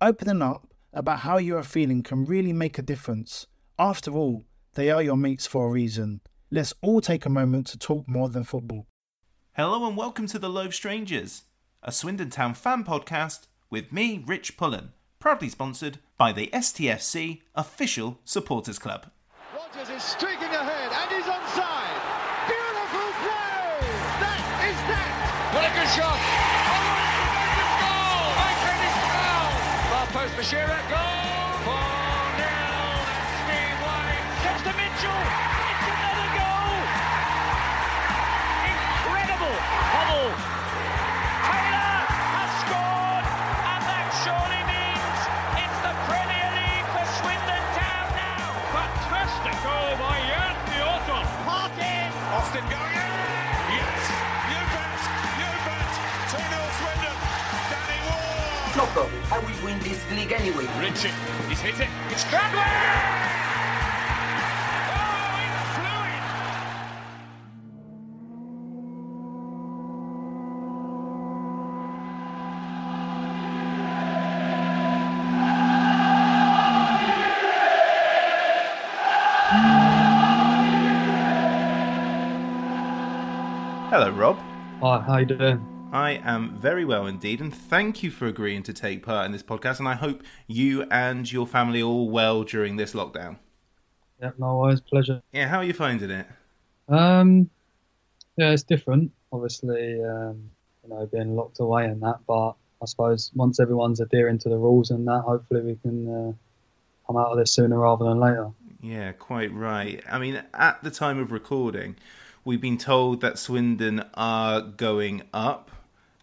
Opening up about how you are feeling can really make a difference. After all, they are your mates for a reason. Let's all take a moment to talk more than football. Hello and welcome to The Loathe Strangers, a Swindon Town fan podcast with me, Rich Pullen, proudly sponsored by the STFC Official Supporters Club. Rodgers is streaking ahead and he's onside. Beautiful play! That is that! What a good shot! Post for Shearer, goal! Ball down, and Steve White steps to Mitchell, it's another goal! Incredible! Hubble! Taylor has scored, and that surely means it's the Premier League for Swindon Town now! Fantastic goal by Jan Piotr! Martin! Austin going in! Yes! You bet! 2-0 Swindon! Danny Ward! I would win this league anyway. Richie, he's hit it. It's Cradley! Oh, it's fluid! Hello, Rob. Hi, how you doing? I am very well indeed, and thank you for agreeing to take part in this podcast, and I hope you and your family are all well during this lockdown. Yeah, no worries, pleasure. Yeah, how are you finding it? Yeah, it's different, obviously, being locked away and that, but I suppose once everyone's adhering to the rules and that, hopefully we can come out of this sooner rather than later. Yeah, quite right. I mean, at the time of recording, we've been told that Swindon are going up.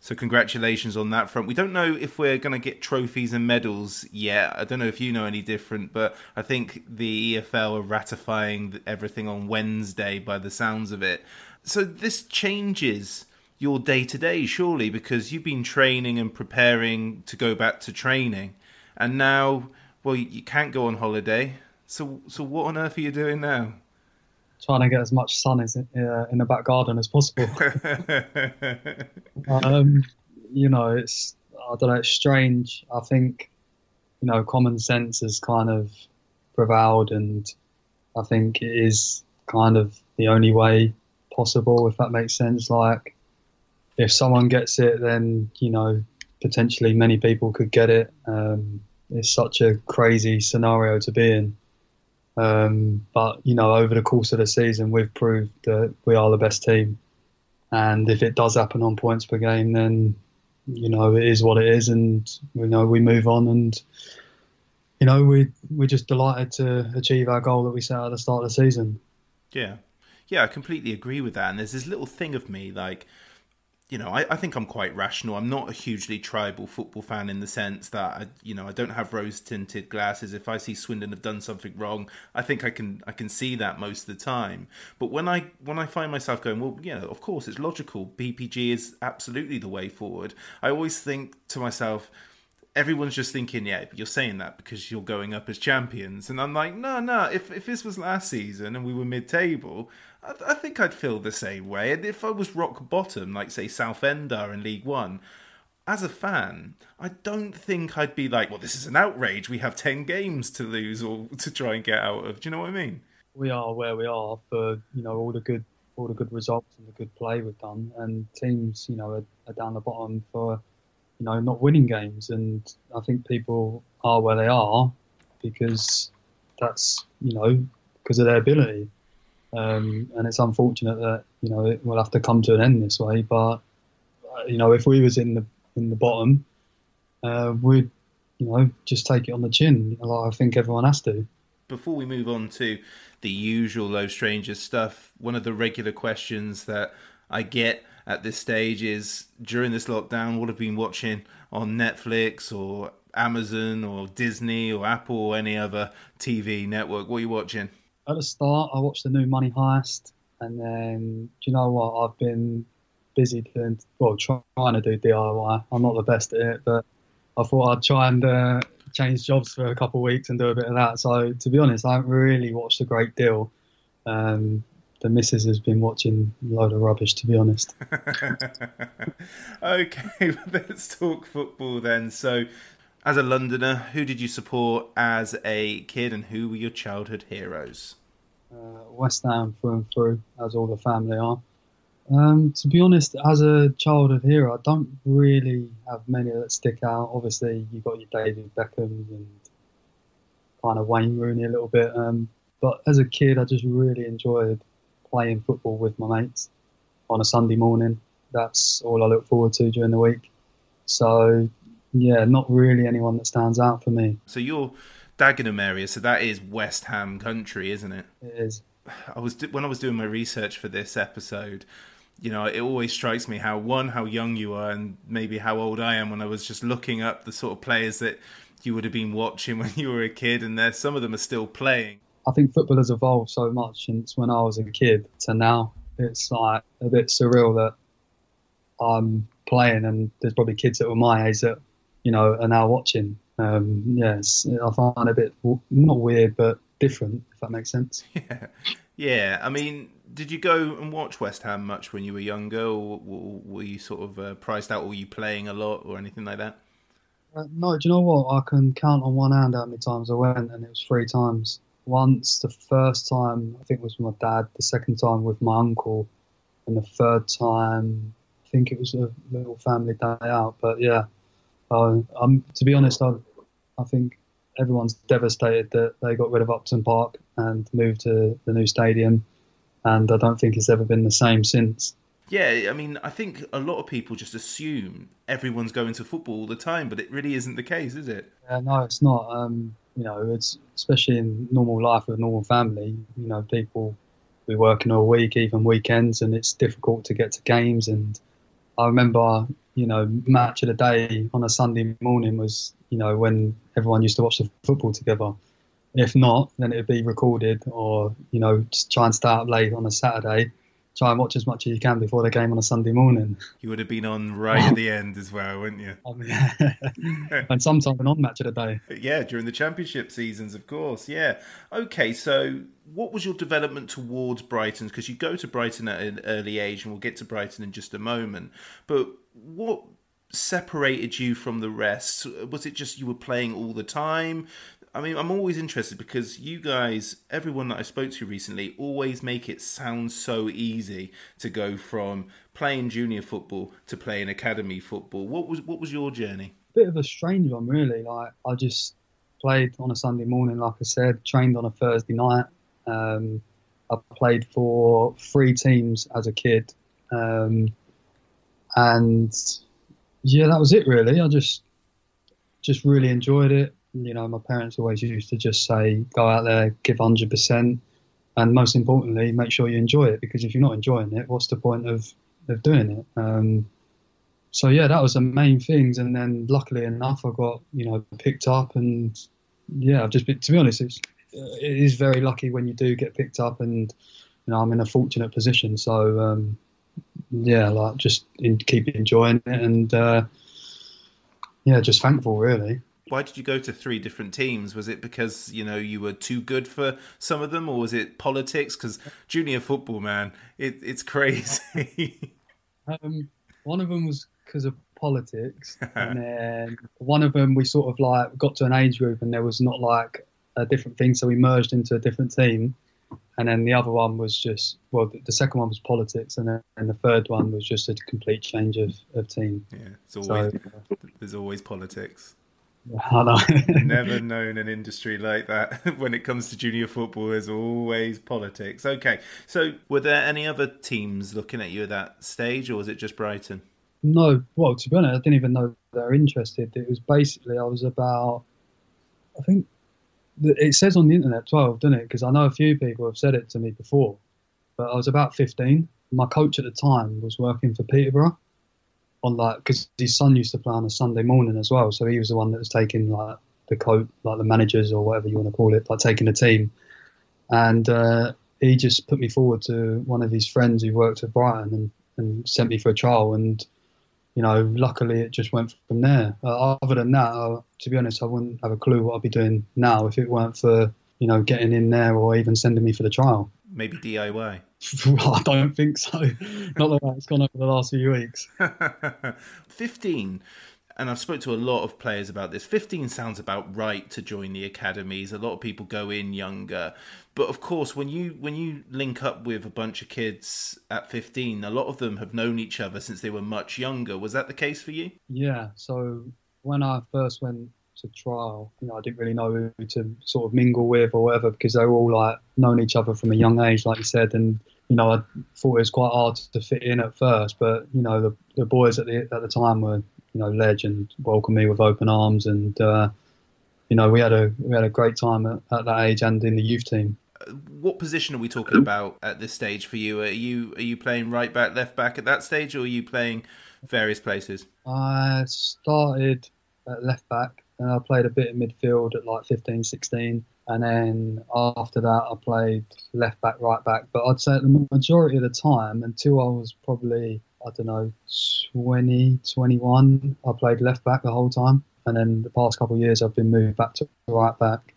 So congratulations on that front. We don't know if we're going to get trophies and medals yet. I don't know if you know any different, but I think the EFL are ratifying everything on Wednesday by the sounds of it. So this changes your day-to-day, surely, because you've been training and preparing to go back to training. And now, well, you can't go on holiday. So what on earth are you doing now? Trying to get as much sun in the back garden as possible. It's strange. I think, common sense has kind of prevailed, and I think it is kind of the only way possible, if that makes sense. Like, if someone gets it, then, potentially many people could get it. It's such a crazy scenario to be in. But over the course of the season, we've proved that we are the best team. And if it does happen on points per game, then, it is what it is. And, we move on. And, we're just delighted to achieve our goal that we set at the start of the season. Yeah. Yeah, I completely agree with that. And there's this little thing of me, like, I think I'm quite rational. I'm not a hugely tribal football fan in the sense that, I don't have rose-tinted glasses. If I see Swindon have done something wrong, I think I can see that most of the time. But when I find myself going, well, of course, it's logical. BPG is absolutely the way forward. I always think to myself, everyone's just thinking, yeah, you're saying that because you're going up as champions. And I'm like, no, if this was last season and we were mid-table, I think I'd feel the same way. And if I was rock bottom, like, say, Southend are in League One, as a fan, I don't think I'd be like, well, this is an outrage. We have 10 games to lose or to try and get out of. Do you know what I mean? we are where we are for, you know, all the good results and the good play we've done, and teams, you know, are down the bottom for, you know, not winning games. And I think people are where they are because that's, you know, because of their ability. And it's unfortunate that, you know, it will have to come to an end this way. But, you know, if we was in the bottom, we'd, you know, just take it on the chin, like I think everyone has to. Before we move on to the usual Low Strangers stuff, one of the regular questions that I get at this stage is, during this lockdown, what have you been watching on Netflix or Amazon or Disney or Apple or any other TV network? What are you watching? At the start, I watched the new Money Heist, and then, do you know what, I've been busy doing, well, trying to do DIY. I'm not the best at it, but I thought I'd try and change jobs for a couple of weeks and do a bit of that. So, to be honest, I haven't really watched a great deal. The missus has been watching a load of rubbish, to be honest. Okay, let's talk football then. So, as a Londoner, who did you support as a kid and who were your childhood heroes? West Ham through and through, as all the family are. To be honest, as a childhood hero, I don't really have many that stick out. Obviously, you've got your David Beckham and kind of Wayne Rooney a little bit. But as a kid, I just really enjoyed playing football with my mates on a Sunday morning. That's all I look forward to during the week. So, yeah, not really anyone that stands out for me. So you're Dagenham area, so that is West Ham country, isn't it? It is. When I was doing my research for this episode, you know, it always strikes me how young you are and maybe how old I am when I was just looking up the sort of players that you would have been watching when you were a kid, and there, some of them are still playing. I think football has evolved so much since when I was a kid to now. It's like a bit surreal that I'm playing and there's probably kids that were my age that, you know, are now watching. Yes, I find it a bit, not weird, but different, if that makes sense. Yeah. I mean, did you go and watch West Ham much when you were younger, or were you sort of priced out, or were you playing a lot or anything like that? No, do you know what? I can count on one hand how many times I went, and it was 3 times. Once, the first time, I think it was with my dad, the second time with my uncle, and the third time, I think it was a little family day out. But yeah, to be honest, I think everyone's devastated that they got rid of Upton Park and moved to the new stadium, and I don't think it's ever been the same since. Yeah, I mean, I think a lot of people just assume everyone's going to football all the time, but it really isn't the case, is it? Yeah, no, it's not. You know, it's especially in normal life with a normal family, you know, people be working all week, even weekends, and it's difficult to get to games. And I remember, you know, match of the day on a Sunday morning was, you know, when everyone used to watch the football together. If not, then it would be recorded, or, you know, just try and start up late on a Saturday, try and watch as much as you can before the game on a Sunday morning. You would have been on right at the end as well, wouldn't you? And sometimes an on match of the day. Yeah, during the championship seasons, of course, yeah. Okay, so what was your development towards Brighton? Because you go to Brighton at an early age, and we'll get to Brighton in just a moment. But what separated you from the rest? Was it just you were playing all the time? I mean, I'm always interested because you guys, everyone that I spoke to recently, always make it sound so easy to go from playing junior football to playing academy football. What was your journey? Bit of a strange one, really. Like, I just played on a Sunday morning, like I said, trained on a Thursday night. I played for 3 teams as a kid, and yeah, that was it, really. I just really enjoyed it. You know, my parents always used to just say, go out there, give 100%, and most importantly, make sure you enjoy it, because if you're not enjoying it, what's the point of doing it? So, yeah, that was the main things. And then, luckily enough, I got, you know, picked up. And, yeah, I've just been, to be honest, it is very lucky when you do get picked up, and, you know, I'm in a fortunate position. So, yeah, like, just keep enjoying it, and yeah, just thankful, really. Why did you go to 3 different teams? Was it because, you know, you were too good for some of them, or was it politics? Because junior football, man, it's crazy. One of them was because of politics, and then one of them, we sort of like got to an age group and there was not like a different thing, so we merged into a different team. And then the other one was just, well, the second one was politics, and then and the third one was just a complete change of team. Yeah, it's always, so, there's always politics. I know. Never known an industry like that. When it comes to junior football, there's always politics. Okay, so were there any other teams looking at you at that stage, or was it just Brighton? No, well, to be honest, I didn't even know they were interested. It was basically, I was about, I think, it says on the internet 12, doesn't it? Because I know a few people have said it to me before. But I was about 15. My coach at the time was working for Peterborough, on like, because his son used to play on a Sunday morning as well. So he was the one that was taking like the coach, like the managers or whatever you want to call it, like taking the team. And he just put me forward to one of his friends who worked at Brighton and sent me for a trial. And you know, luckily it just went from there. Other than that, to be honest, I wouldn't have a clue what I'd be doing now if it weren't for, you know, getting in there or even sending me for the trial. Maybe DIY? I don't think so. Not like that it's gone over the last few weeks. 15, and I've spoke to a lot of players about this, 15 sounds about right to join the academies. A lot of people go in younger. But of course, when you link up with a bunch of kids at 15, a lot of them have known each other since they were much younger. Was that the case for you? Yeah. So when I first went to trial, you know, I didn't really know who to sort of mingle with or whatever, because they were all like known each other from a young age, like you said. And you know, I thought it was quite hard to fit in at first, but you know, the boys at the time were, you know, legend, welcomed me with open arms, and you know, we had a great time at that age and in the youth team. What position are we talking about at this stage for you? Are you playing right back, left back at that stage, or are you playing various places? I started at left back, and I played a bit in midfield at like 15, 16. And then after that, I played left back, right back. But I'd say the majority of the time, until I was probably, I don't know, 20, 21, I played left back the whole time. And then the past couple of years, I've been moved back to right back,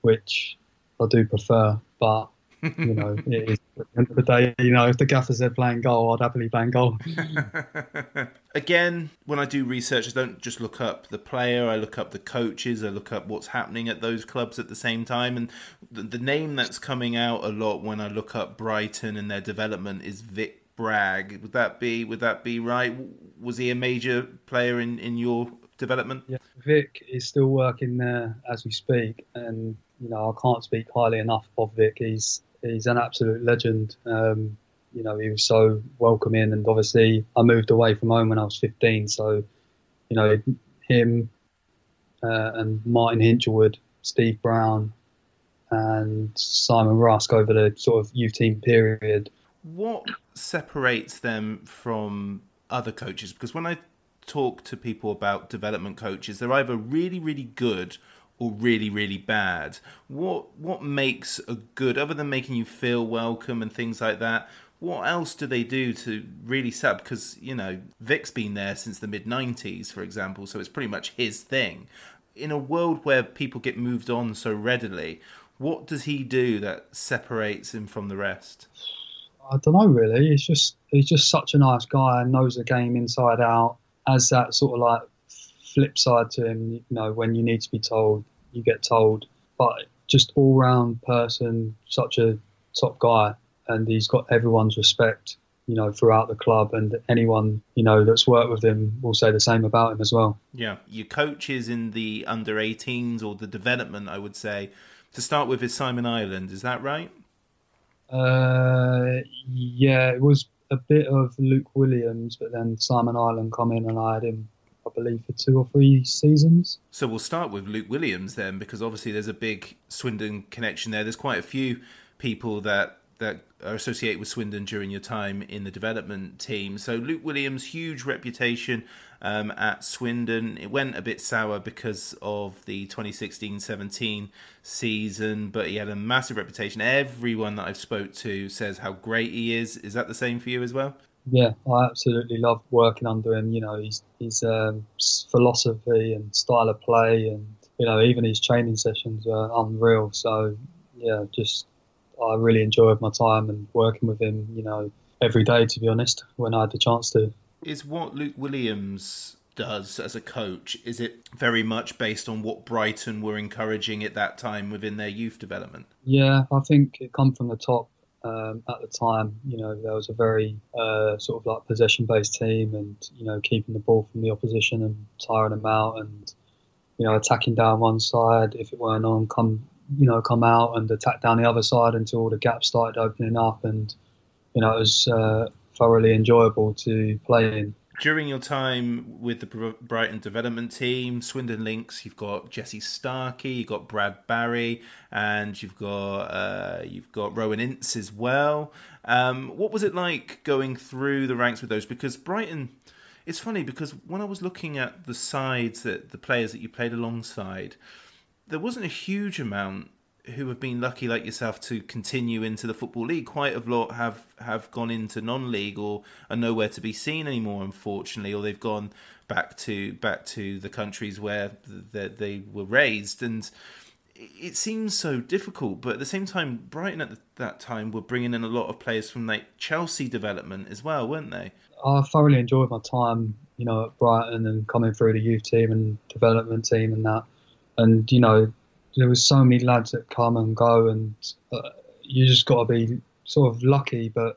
which I do prefer, but you know, it is, at the end of the day, you know, if the gaffer said playing goal, I'd happily play goal. Again, when I do research, I don't just look up the player, I look up the coaches, I look up what's happening at those clubs at the same time. And the name that's coming out a lot when I look up Brighton and their development is Vic Bragg. Would that be right? Was he a major player in your development? Yeah, Vic is still working there as we speak, and you know, I can't speak highly enough of Vic. He's an absolute legend. You know, he was so welcoming, and obviously I moved away from home when I was 15. So, you know, him and Martin Hinshelwood, Steve Brown, and Simon Rusk over the sort of youth team period. What separates them from other coaches? Because when I talk to people about development coaches, they're either really, really good or really, really bad. What makes a good, other than making you feel welcome and things like that, what else do they do to really set up? Because, you know, Vic's been there since the mid-90s, for example, so it's pretty much his thing. In a world where people get moved on so readily, what does he do that separates him from the rest? I don't know, really. He's just such a nice guy and knows the game inside out. Has that sort of like flip side to him, you know, when you need to be told, you get told, but just all-round person, such a top guy, and he's got everyone's respect, you know, throughout the club, and anyone, you know, that's worked with him will say the same about him as well. Yeah, your coaches in the under-18s or the development, I would say, to start with, is Simon Ireland, is that right? Yeah, it was a bit of Luke Williams, but then Simon Ireland come in and I had him, I believe, for 2 or 3 seasons. So we'll start with Luke Williams then, because obviously there's a big Swindon connection there. There's quite a few people that are associated with Swindon during your time in the development team. So Luke Williams, huge reputation at Swindon. It went a bit sour because of the 2016-17 season, but he had a massive reputation. Everyone that I've spoke to says how great he is. Is that the same for you as well? Yeah, I absolutely loved working under him. You know, his philosophy and style of play, and you know, even his training sessions were unreal. So yeah, just I really enjoyed my time and working with him, you know, every day, to be honest, when I had the chance to. Is what Luke Williams does as a coach, is it very much based on what Brighton were encouraging at that time within their youth development? Yeah, I think it come from the top. At the time, you know, there was a very sort of like possession-based team, and you know, keeping the ball from the opposition and tiring them out, and you know, attacking down one side if it weren't on, come out and attack down the other side until all the gaps started opening up, and you know, it was thoroughly enjoyable to play in. During your time with the Brighton development team, Swindon Lynx, you've got Jesse Starkey, you've got Brad Barry, and you've got Rowan Ince as well. What was it like going through the ranks with those? Because Brighton, it's funny because when I was looking at the sides, that the players that you played alongside, there wasn't a huge amount who have been lucky like yourself to continue into the Football League. Quite a lot have gone into non-league or are nowhere to be seen anymore, unfortunately, or they've gone back to the countries where they were raised. And it seems so difficult, but at the same time, Brighton at that time were bringing in a lot of players from like Chelsea development as well, weren't they? I thoroughly enjoyed my time, you know, at Brighton and coming through the youth team and development team and that. And, you know, there was so many lads that come and go, and you just got to be sort of lucky, but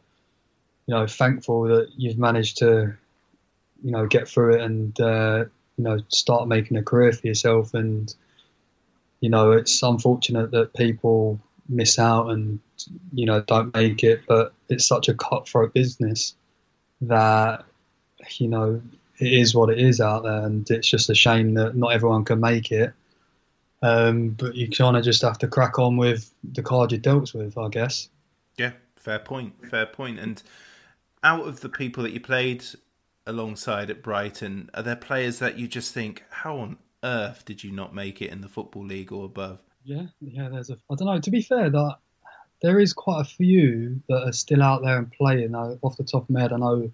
you know, thankful that you've managed to, you know, get through it and you know, start making a career for yourself. And you know, it's unfortunate that people miss out and you know, don't make it, but it's such a cutthroat business that you know, it is what it is out there, and it's just a shame that not everyone can make it. But you kind of just have to crack on with the card you're dealt with, I guess. Yeah, fair point. And out of the people that you played alongside at Brighton, are there players that you just think, how on earth did you not make it in the Football League or above? Yeah, I don't know, to be fair, that there is quite a few that are still out there and playing. Now, off the top of my head, I know,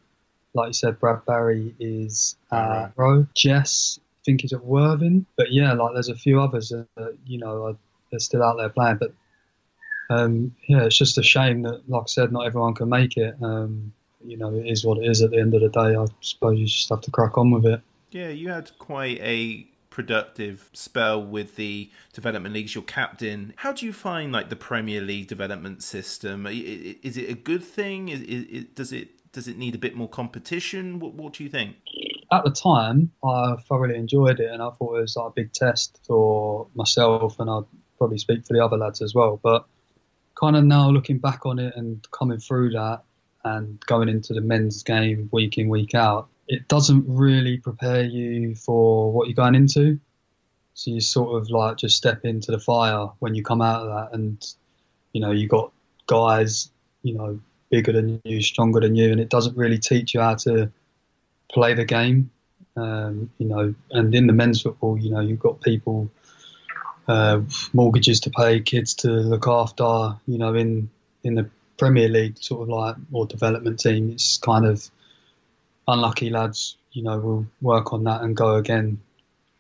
like you said, Brad Barry is at Rowe. Jess, I think he's at Worthing, but yeah, like there's a few others that you know are still out there playing, but yeah, it's just a shame that, like I said, not everyone can make it. You know, it is what it is at the end of the day. I suppose you just have to crack on with it. Yeah, you had quite a productive spell with the development leagues. You're captain. How do you find like the Premier League development system? Is it a good thing? Does it need a bit more competition? What do you think? At the time, I thoroughly enjoyed it, and I thought it was like a big test for myself, and I'd probably speak for the other lads as well. But kind of now looking back on it and coming through that and going into the men's game week in, week out, it doesn't really prepare you for what you're going into. So you sort of like just step into the fire when you come out of that, and, you know, you've got guys, you know, bigger than you, stronger than you, and it doesn't really teach you how to play the game, you know. And in the men's football, you know, you've got people, mortgages to pay, kids to look after, you know. In the Premier League sort of like, or development team, it's kind of unlucky lads, you know, will work on that and go again,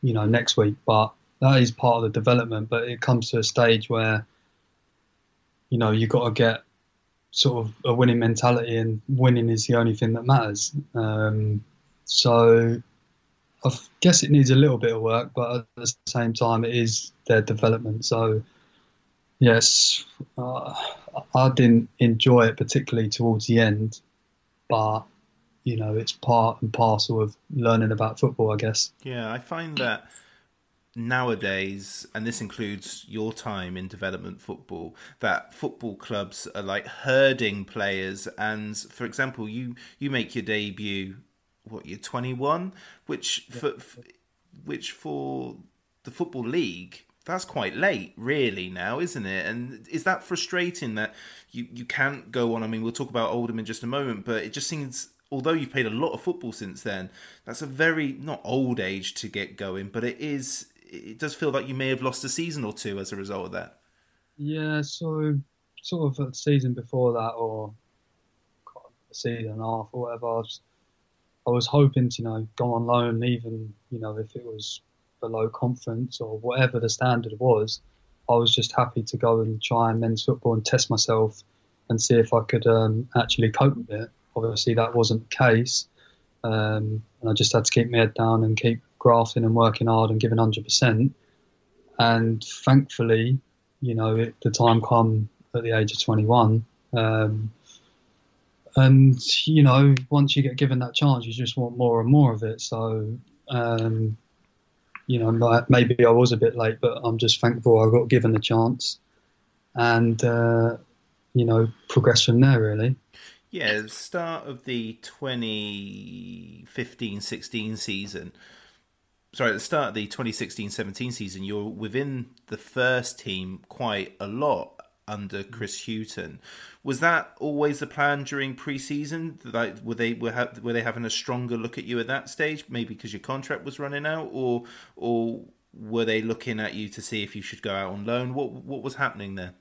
you know, next week. But that is part of the development, but it comes to a stage where, you know, you've got to get sort of a winning mentality, and winning is the only thing that matters. So I guess it needs a little bit of work, but at the same time, it is their development. So, yes, I didn't enjoy it particularly towards the end, but, you know, it's part and parcel of learning about football, I guess. Yeah, I find that nowadays, and this includes your time in development football, that football clubs are like herding players. And for example, you make your debut, you're 21, which for the Football League, that's quite late really now, isn't it? And is that frustrating that you can't go on? I mean, we'll talk about Oldham in just a moment, but it just seems, although you've played a lot of football since then, that's a very, not old age to get going, but it does feel like you may have lost a season or two as a result of that. Yeah, so sort of the season before that, or a season and a half or whatever, I was hoping to, you know, go on loan, even, you know, if it was below conference or whatever the standard was. I was just happy to go and try and men's football and test myself and see if I could actually cope with it. Obviously that wasn't the case, And I just had to keep my head down and keep grafting and working hard and giving 100%. And thankfully, you know, the time come at the age of 21. And, you know, once you get given that chance, you just want more and more of it. So, you know, maybe I was a bit late, but I'm just thankful I got given the chance and, you know, progress from there, really. Yeah, the start of the 2015-16 season, sorry, at the start of the 2016-17 season, you're within the first team quite a lot under Chris Hughton. Was that always the plan during pre-season? Like, were they having a stronger look at you at that stage, maybe because your contract was running out, or were they looking at you to see if you should go out on loan? What was happening there?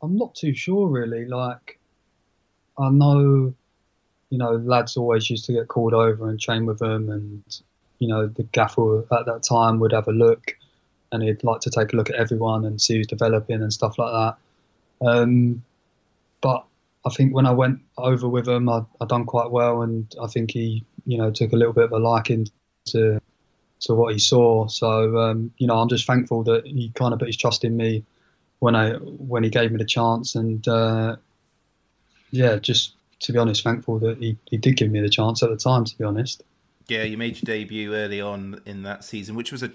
I'm not too sure, really. Like, I know, you know, lads always used to get called over and train with them, and, you know, the gaffer at that time would have a look and he'd like to take a look at everyone and see who's developing and stuff like that. But I think when I went over with him, I done quite well, and I think he, you know, took a little bit of a liking to what he saw. So, you know, I'm just thankful that he kind of put his trust in me when he gave me the chance, and yeah, just to be honest, thankful that he did give me the chance at the time, to be honest. Yeah, you made your debut early on in that season, which was a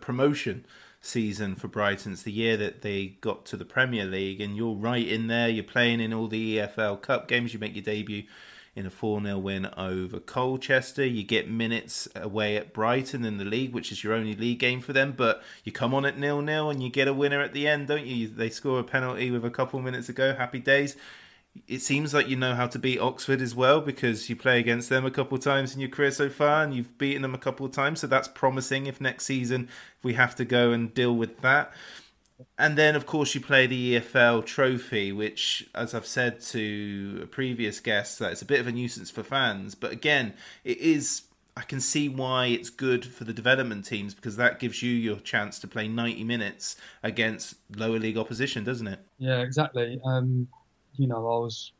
promotion season for Brighton. It's the year that they got to the Premier League, and you're right in there. You're playing in all the EFL Cup games. You make your debut in a 4-0 win over Colchester. You get minutes away at Brighton in the league, which is your only league game for them, but you come on at 0-0 and you get a winner at the end, don't you? They score a penalty with a couple of minutes ago. Happy days. It seems like you know how to beat Oxford as well, because you play against them a couple of times in your career so far, and you've beaten them a couple of times, so that's promising if next season we have to go and deal with that. And then, of course, you play the EFL Trophy, which, as I've said to a previous guest, that it's a bit of a nuisance for fans. But again, it is. I can see why it's good for the development teams, because that gives you your chance to play 90 minutes against lower league opposition, doesn't it? Yeah, exactly. You know, I was,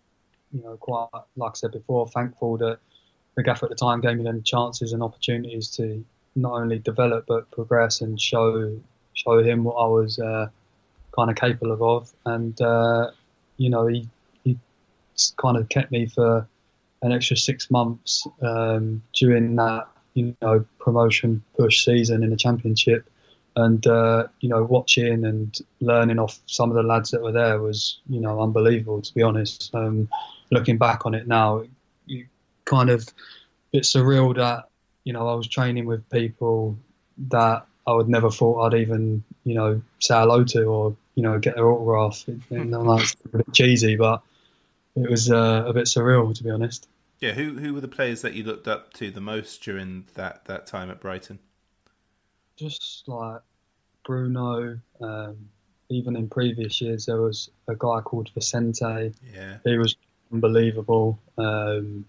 you know, quite, like I said before, thankful that the gaffer at the time gave me them chances and opportunities to not only develop but progress and show him what I was kind of capable of. And, you know, he kind of kept me for an extra 6 months during that, you know, promotion push season in the Championship. And, you know, watching and learning off some of the lads that were there was, you know, unbelievable, to be honest. Looking back on it now, it kind of, it's surreal that, you know, I was training with people that I would never thought I'd even, you know, say hello to or, you know, get their autograph. And that's a bit cheesy, but it was a bit surreal, to be honest. Yeah, who were the players that you looked up to the most during that time at Brighton? Just like Bruno. Even in previous years, there was a guy called Vicente. Yeah, he was unbelievable. You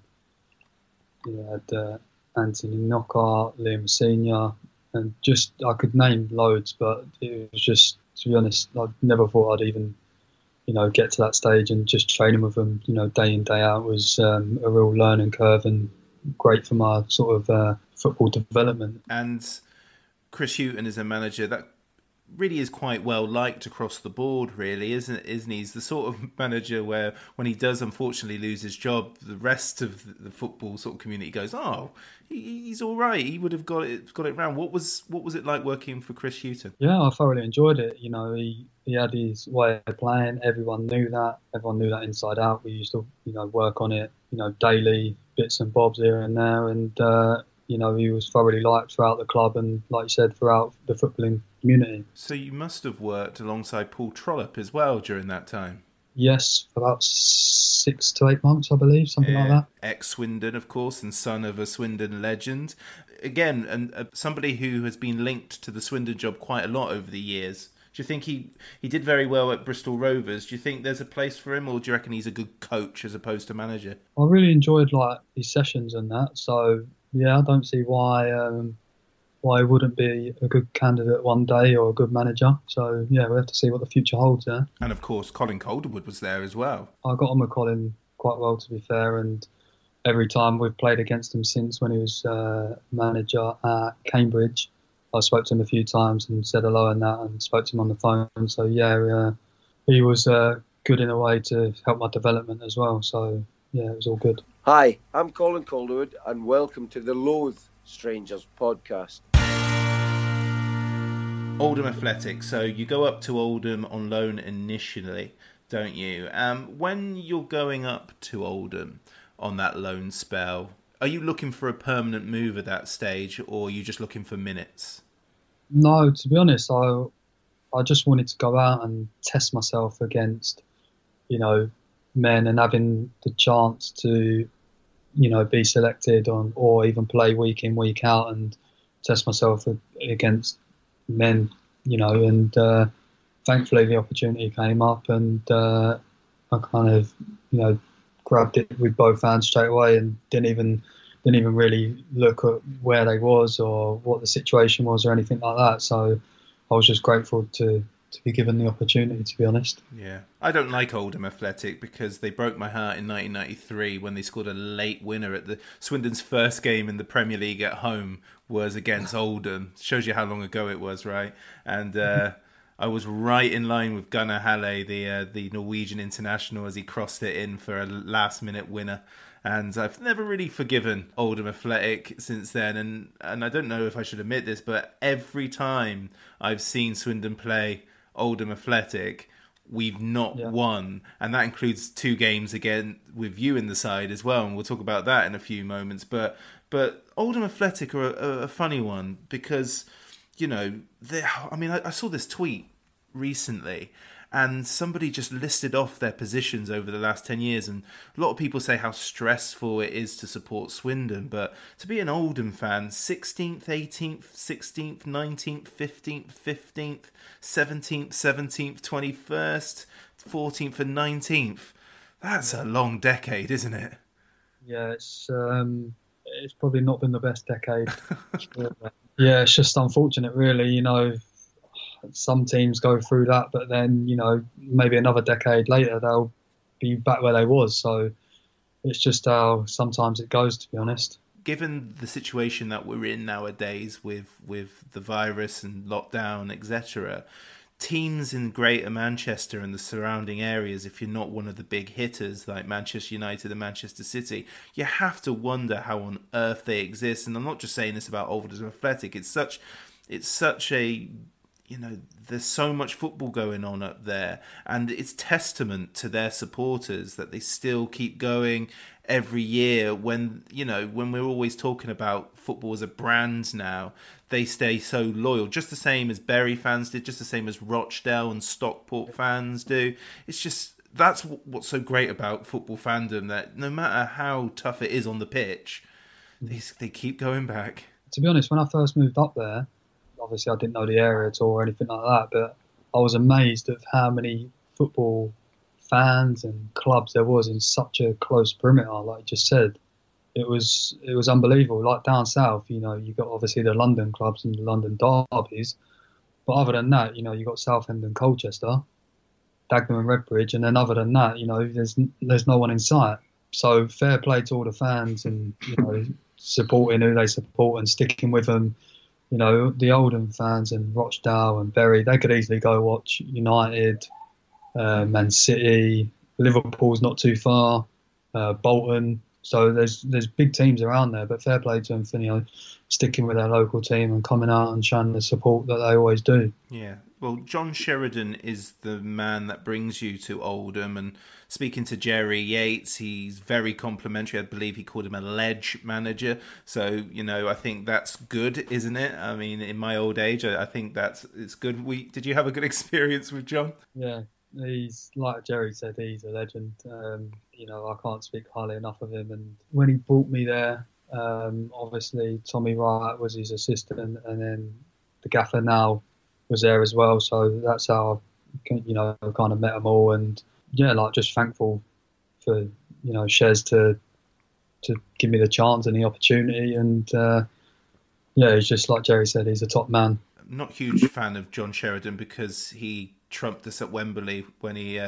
had Anthony Knockhart, Liam Senior. And just, I could name loads, but it was just, to be honest, I never thought I'd even, you know, get to that stage, and just training with them, you know, day in, day out was a real learning curve and great for my sort of football development. And Chris Hughton is a manager that really is quite well liked across the board, really, isn't he? He's the sort of manager where, when he does unfortunately lose his job, the rest of the football sort of community goes, "Oh, he's all right. He would have got it round." What was it like working for Chris Hughton? Yeah, I thoroughly enjoyed it. You know, he had his way of playing. Everyone knew that. Everyone knew that inside out. We used to, you know, work on it, you know, daily, bits and bobs here and there, and you know, he was thoroughly liked throughout the club and, like you said, throughout the footballing community. So you must have worked alongside Paul Trollope as well during that time? Yes, about 6 to 8 months, I believe, something like that. Ex-Swindon, of course, and son of a Swindon legend. Again, and somebody who has been linked to the Swindon job quite a lot over the years. Do you think he did very well at Bristol Rovers? Do you think there's a place for him, or do you reckon he's a good coach as opposed to manager? I really enjoyed, like, his sessions and that, so... yeah, I don't see why he wouldn't be a good candidate one day, or a good manager. So, yeah, we'll have to see what the future holds there. And, of course, Colin Calderwood was there as well. I got on with Colin quite well, to be fair, and every time we've played against him since when he was manager at Cambridge. I spoke to him a few times and said hello and that, and spoke to him on the phone. So he was good in a way to help my development as well. So yeah, it was all good. Hi, I'm Colin Calderwood, and welcome to the Loathe Strangers podcast. Oldham Athletic. So you go up to Oldham on loan initially, don't you? When you're going up to Oldham on that loan spell, are you looking for a permanent move at that stage, or are you just looking for minutes? No, to be honest, I just wanted to go out and test myself against, men, and having the chance to, be selected on, or even play week in, week out, and test myself against men, and thankfully the opportunity came up, and I kind of, grabbed it with both hands straight away, and didn't even really look at where they was or what the situation was or anything like that. So I was just grateful to be given the opportunity, to be honest. Yeah. I don't like Oldham Athletic because they broke my heart in 1993 when they scored a late winner at the Swindon's first game in the Premier League at home was against Oldham. Shows you how long ago it was, right? And I was right in line with Gunnar Halle, the Norwegian international, as he crossed it in for a last-minute winner. And I've never really forgiven Oldham Athletic since then. And I don't know if I should admit this, but every time I've seen Swindon play Oldham Athletic, we've not won, and that includes two games again with you in the side as well, and we'll talk about that in a few moments. But Oldham Athletic are a funny one because I saw this tweet recently, and somebody just listed off their positions over the last 10 years, and a lot of people say how stressful it is to support Swindon, but to be an Oldham fan, 16th, 18th, 16th, 19th, 15th, 15th, 17th, 17th, 21st, 14th and 19th, that's a long decade, isn't it? Yeah, it's probably not been the best decade. Yeah, it's just unfortunate really, some teams go through that, but then, maybe another decade later, they'll be back where they was. So it's just how sometimes it goes, to be honest. Given the situation that we're in nowadays with the virus and lockdown, etc., teams in Greater Manchester and the surrounding areas, if you're not one of the big hitters like Manchester United and Manchester City, you have to wonder how on earth they exist. And I'm not just saying this about Oldham Athletic. It's such a... there's so much football going on up there, and it's testament to their supporters that they still keep going every year when we're always talking about football as a brand now. They stay so loyal, just the same as Bury fans did, just the same as Rochdale and Stockport fans do. It's just, that's what's so great about football fandom, that no matter how tough it is on the pitch, they keep going back. To be honest, when I first moved up there, obviously, I didn't know the area at all or anything like that, but I was amazed at how many football fans and clubs there was in such a close perimeter. Like you just said, it was unbelievable. Like down south, you got obviously the London clubs and the London derbies, but other than that, you got Southend and Colchester, Dagenham and Redbridge, and then other than that, there's no one in sight. So fair play to all the fans and supporting who they support and sticking with them. The Oldham fans and Rochdale and Bury, they could easily go watch United, Man City, Liverpool's not too far, Bolton. So there's big teams around there, but fair play to them for sticking with their local team and coming out and showing the support that they always do. Yeah. Well, John Sheridan is the man that brings you to Oldham, and speaking to Jerry Yates, he's very complimentary. I believe he called him a ledge manager. So, I think that's good, isn't it? I mean, in my old age, I think it's good. Did you have a good experience with John? Yeah, he's, like Jerry said, he's a legend. I can't speak highly enough of him. And when he brought me there, obviously Tommy Wright was his assistant, and then the gaffer now was there as well, so that's how I, kind of met them all, and yeah, like just thankful for Shez to give me the chance and the opportunity, and it's just like Jerry said, he's a top man. I'm not a huge fan of John Sheridan because he trumped us at Wembley when he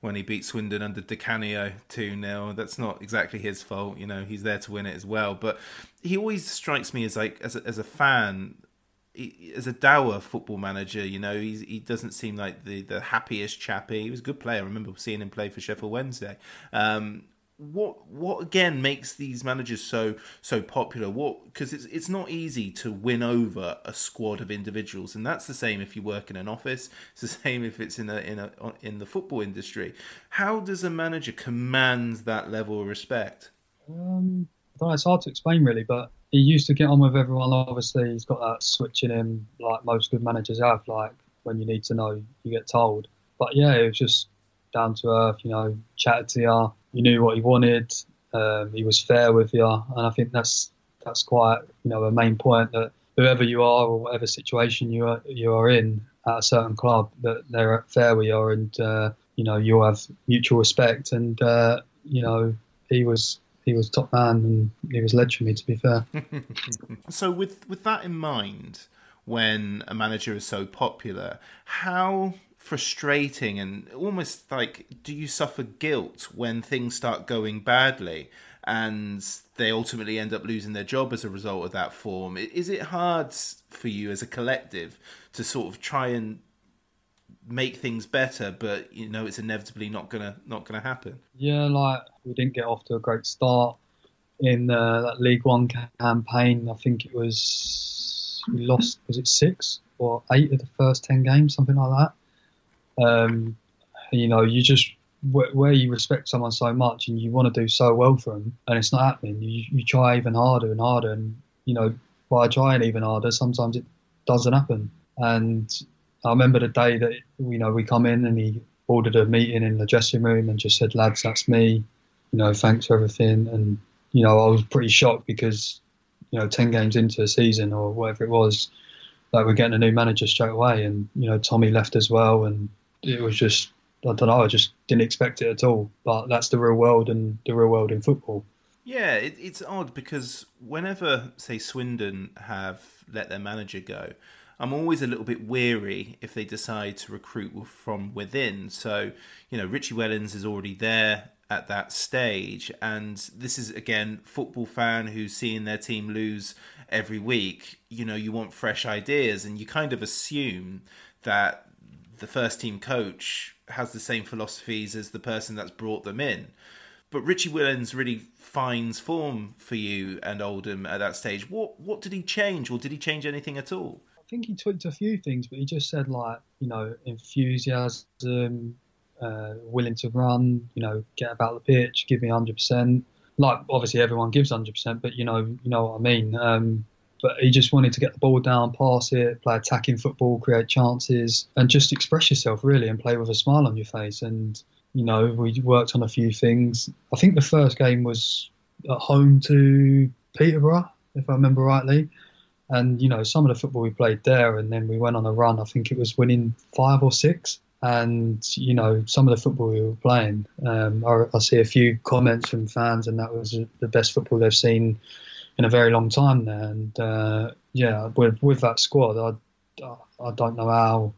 when he beat Swindon under Di Canio 2-0. That's not exactly his fault, you know, he's there to win it as well. But he always strikes me as like, as a fan, as a dour football manager, you know, he doesn't seem like the happiest chappy. He was a good player. I remember seeing him play for Sheffield Wednesday. What again makes these managers so popular? What, because it's not easy to win over a squad of individuals, and that's the same if you work in an office. It's the same if it's in the football industry. How does a manager command that level of respect? I don't know, it's hard to explain really, but he used to get on with everyone. Obviously, he's got that switch in him, like most good managers have. Like when you need to know, you get told. But yeah, it was just down to earth, you know, chatted to you. You knew what he wanted. He was fair with you, and I think that's quite, you know, a main point, that whoever you are or whatever situation you are in at a certain club, that they're fair with you, and you know, you'll have mutual respect. And you know, he was top man, and he was legendary, to be fair. So with that in mind, when a manager is so popular, how frustrating and almost like, do you suffer guilt when things start going badly and they ultimately end up losing their job as a result of that form? Is it hard for you as a collective to sort of try and make things better, but you know it's inevitably not gonna happen? Yeah, like we didn't get off to a great start in that League One campaign. I think it was, we lost, was it 6 or 8 of the first 10 games, something like that. You know, you just, where you respect someone so much and you want to do so well for them, and it's not happening, you try even harder and harder, and you know, by trying even harder, sometimes it doesn't happen. And I remember the day that, you know, we come in and he ordered a meeting in the dressing room and just said, lads, that's me, you know, thanks for everything. And you know, I was pretty shocked because, you know, 10 games into a season or whatever it was, like we're getting a new manager straight away. And you know, Tommy left as well, and it was just, I don't know, I just didn't expect it at all. But that's the real world, and the real world in football. Yeah, it's odd because whenever, say, Swindon have let their manager go, I'm always a little bit weary if they decide to recruit from within. So, you know, Richie Wellens is already there at that stage. And this is, again, football fan who's seeing their team lose every week. You know, you want fresh ideas, and you kind of assume that the first team coach has the same philosophies as the person that's brought them in. But Richie Wellens really finds form for you and Oldham at that stage. What did he change, or did he change anything at all? I think he tweaked a few things, but he just said, like, you know, enthusiasm, willing to run, you know, get about the pitch, give me 100%. Like, obviously everyone gives 100%, but you know what I mean. But he just wanted to get the ball down, pass it, play attacking football, create chances, and just express yourself really, and play with a smile on your face. And, you know, we worked on a few things. I think the first game was at home to Peterborough, if I remember rightly. And, you know, some of the football we played there, and then we went on a run. I think it was winning 5 or 6. And, you know, some of the football we were playing, I see a few comments from fans, and that was the best football they've seen in a very long time there. And yeah, with that squad, I don't know how,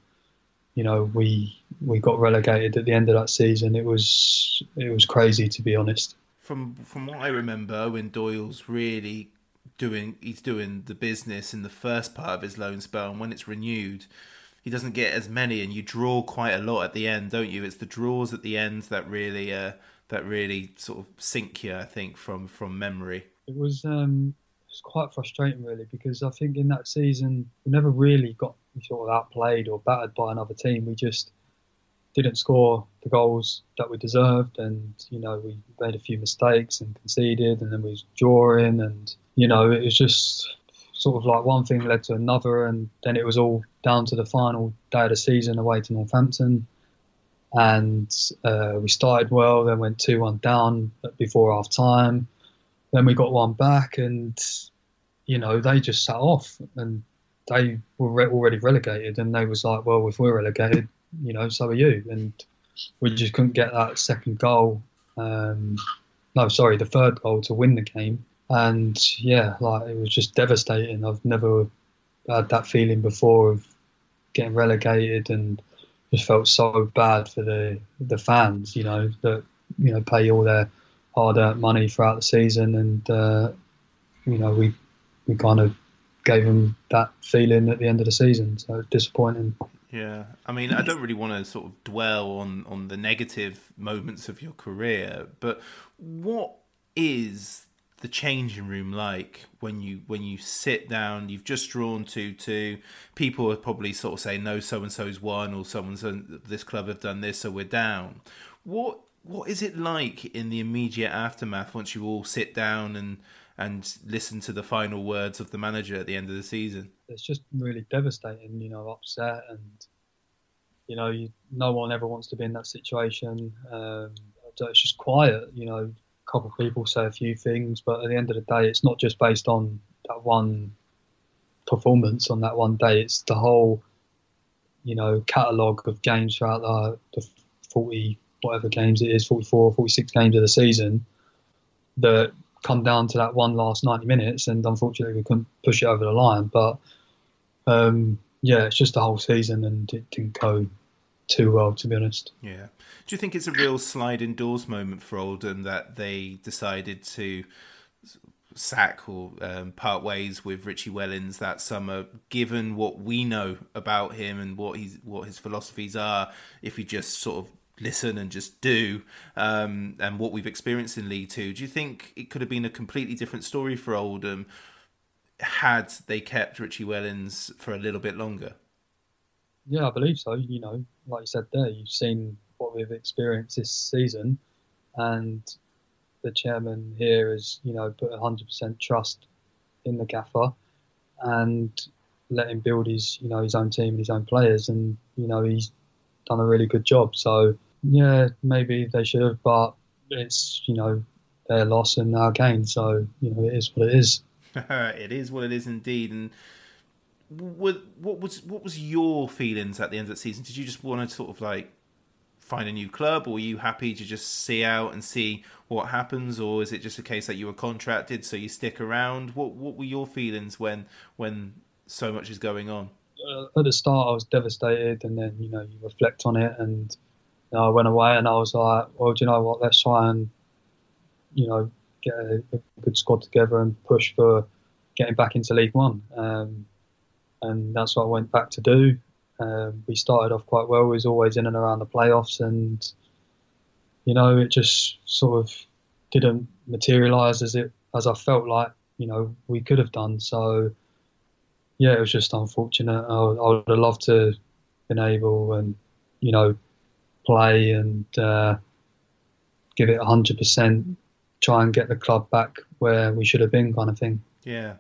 you know, we got relegated at the end of that season. It was crazy, to be honest. From what I remember, Owen Doyle's really doing the business in the first part of his loan spell, and when it's renewed, he doesn't get as many, and you draw quite a lot at the end, don't you? It's the draws at the end that really sort of sink you, I think, from memory. It was quite frustrating, really, because I think in that season we never really got sort of outplayed or battered by another team. We just didn't score the goals that we deserved, and you know, we made a few mistakes and conceded, and then we was drawing, and you know, it was just sort of like one thing led to another, and then it was all down to the final day of the season away to Northampton. And we started well, then went 2-1 down before half time. Then we got one back, and, you know, they just sat off, and they were already relegated, and they was like, well, if we're relegated, you know, so are you. And we just couldn't get that second goal. The third goal to win the game. And yeah, like, it was just devastating. I've never had that feeling before of getting relegated, and just felt so bad for the fans, you know, that, you know, pay all their hard-earned money throughout the season, and you know, we kind of gave them that feeling at the end of the season, so it's disappointing. Yeah, I mean, I don't really want to sort of dwell on the negative moments of your career, but what is the changing room like when you sit down? You've just drawn 2-2. People would probably sort of say, no, so and so's won, or someone's this club have done this, so we're down. What is it like in the immediate aftermath once you all sit down and listen to the final words of the manager at the end of the season? It's just really devastating, you know, upset, and, you know, no one ever wants to be in that situation. So it's just quiet, you know, a couple of people say a few things, but at the end of the day, it's not just based on that one performance on that one day. It's the whole, you know, catalogue of games throughout the 40, whatever games it is, 44, 46 games of the season that come down to that one last 90 minutes, and unfortunately we couldn't push it over the line. But yeah, it's just the whole season, and it didn't go too well, to be honest. Yeah. Do you think it's a real sliding doors moment for Oldham that they decided to sack or part ways with Richie Wellens that summer, given what we know about him and what his philosophies are, if he just sort of listen and just do, and what we've experienced in League Two? Do you think it could have been a completely different story for Oldham had they kept Richie Wellens for a little bit longer? Yeah, I believe so. You know, like you said there, you've seen what we've experienced this season, and the chairman here has, you know, put 100% trust in the gaffer and let him build his, you know, his own team and his own players, and, you know, he's done a really good job. So yeah, maybe they should have, but it's, you know, their loss and our gain, so, you know, it is what it is. It is what it is indeed. And what was your feelings at the end of the season? Did you just want to sort of like find a new club, or were you happy to just see out and see what happens, or is it just a case that you were contracted so you stick around? What were your feelings when so much is going on? At the start, I was devastated, and then, you know, you reflect on it, and, you know, I went away and I was like, well, do you know what, let's try and, you know, get a good squad together and push for getting back into League One. And that's what I went back to do. We started off quite well. We was always in and around the playoffs, and, you know, it just sort of didn't materialise as I felt like, you know, we could have done. So yeah, it was just unfortunate. I would have loved to have been able and, you know, play and give it 100%, try and get the club back where we should have been, kind of thing. Yeah.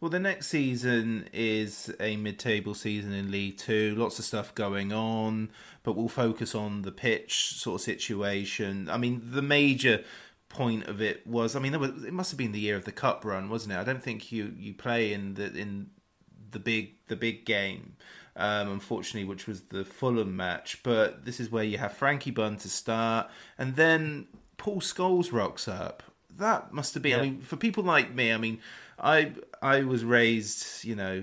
Well, the next season is a mid-table season in League Two. Lots of stuff going on, but we'll focus on the pitch sort of situation. I mean, the major point of it was, I mean, it must have been the year of the cup run, wasn't it? I don't think you play in the big game, unfortunately, which was the Fulham match. But this is where you have Frankie Bunn to start, and then Paul Scholes rocks up. That must have been, yeah. I mean, for people like me, I mean, I was raised, you know,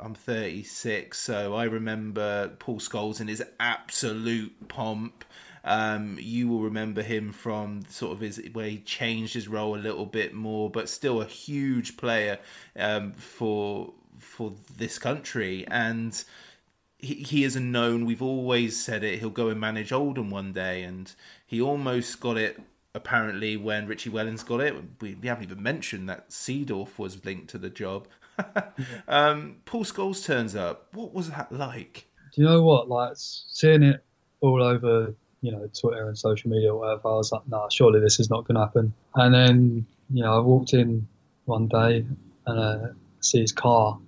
I'm 36, so I remember Paul Scholes in his absolute pomp. You will remember him from sort of his, where he changed his role a little bit more, but still a huge player for this country, and he is a known. We've always said it. He'll go and manage Oldham one day, and he almost got it. Apparently, when Richie Wellens got it, we haven't even mentioned that Seedorf was linked to the job. Paul Scholes turns up. What was that like? Do you know what? Like, seeing it all over, you know, Twitter and social media or whatever, I was like, nah, surely this is not going to happen. And then, you know, I walked in one day and I see his car.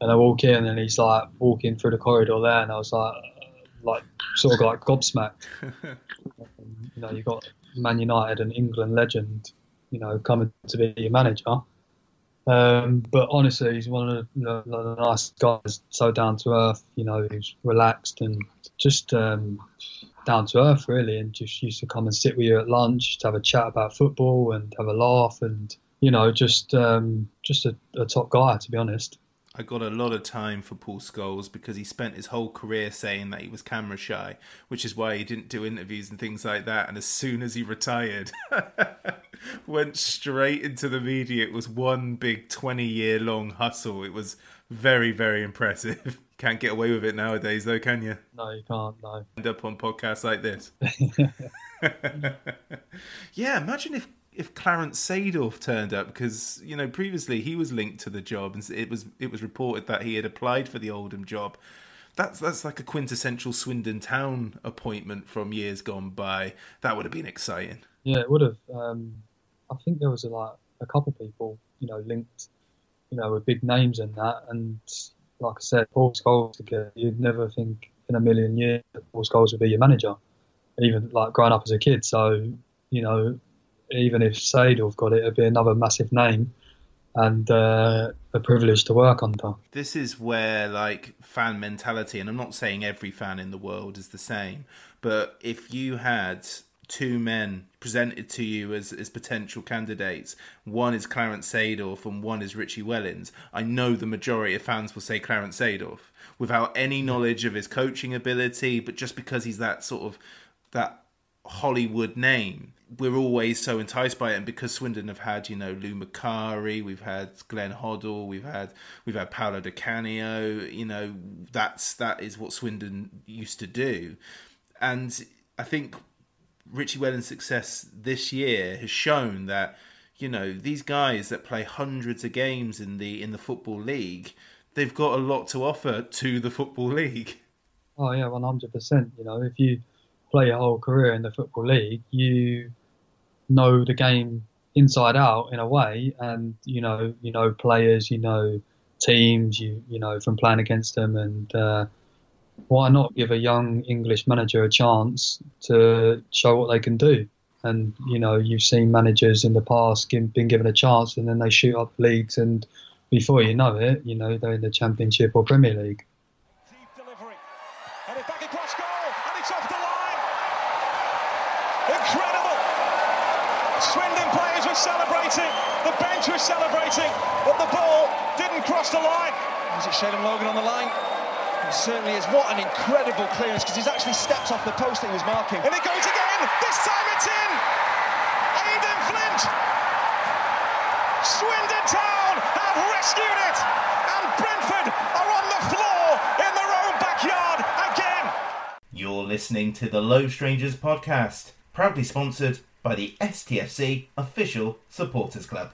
And I walk in and he's like walking through the corridor there, and I was like sort of like gobsmacked. You know, you got Man United and England legend, you know, coming to be your manager. But honestly, he's one of the nice guys, so down to earth. You know, he's relaxed and just down to earth really, and just used to come and sit with you at lunch to have a chat about football and have a laugh, and, you know, just a top guy, to be honest. I got a lot of time for Paul Scholes because he spent his whole career saying that he was camera shy, which is why he didn't do interviews and things like that. And as soon as he retired, went straight into the media. It was one big 20-year-long hustle. It was very, very impressive. Can't get away with it nowadays, though, can you? No, you can't, no. End up on podcasts like this. Yeah, imagine if Clarence Seedorf turned up, because, you know, previously he was linked to the job and it was reported that he had applied for the Oldham job. That's like a quintessential Swindon Town appointment from years gone by. That would have been exciting. Yeah, it would have. I think there was a couple of people, you know, linked, you know, with big names and that. And like I said, Paul Scholes, you'd never think in a million years that Paul Scholes would be your manager, even like growing up as a kid. So, you know, even if Seedorf got it, it'd be another massive name and a privilege to work under. This is where, like, fan mentality, and I'm not saying every fan in the world is the same, but if you had two men presented to you as potential candidates, one is Clarence Seedorf and one is Richie Wellens, I know the majority of fans will say Clarence Seedorf without any knowledge of his coaching ability, but just because he's that sort of, that Hollywood name. We're always so enticed by it, and because Swindon have had, you know, Lou Macari, we've had Glenn Hoddle, we've had Paolo Di Canio, you know, that is what Swindon used to do. And I think Richie Wellens' success this year has shown that, you know, these guys that play hundreds of games in the Football League, they've got a lot to offer to the Football League. Oh yeah, 100%. You know, if you play your whole career in the Football League, you know the game inside out in a way, and you know players, you know teams, you know from playing against them, and why not give a young English manager a chance to show what they can do? And you know, you've seen managers in the past been given a chance and then they shoot up leagues, and before you know it, you know, they're in the Championship or Premier League. The bench was celebrating, but the ball didn't cross the line. Was it Shaylin Logan on the line? It certainly is. What an incredible clearance, because he's actually stepped off the post that he was marking. And it goes again. This time it's in. And he didn't flinch. Swindon Town have rescued it. And Brentford are on the floor in their own backyard again. You're listening to the Low Strangers podcast, proudly sponsored by the STFC Official Supporters Club.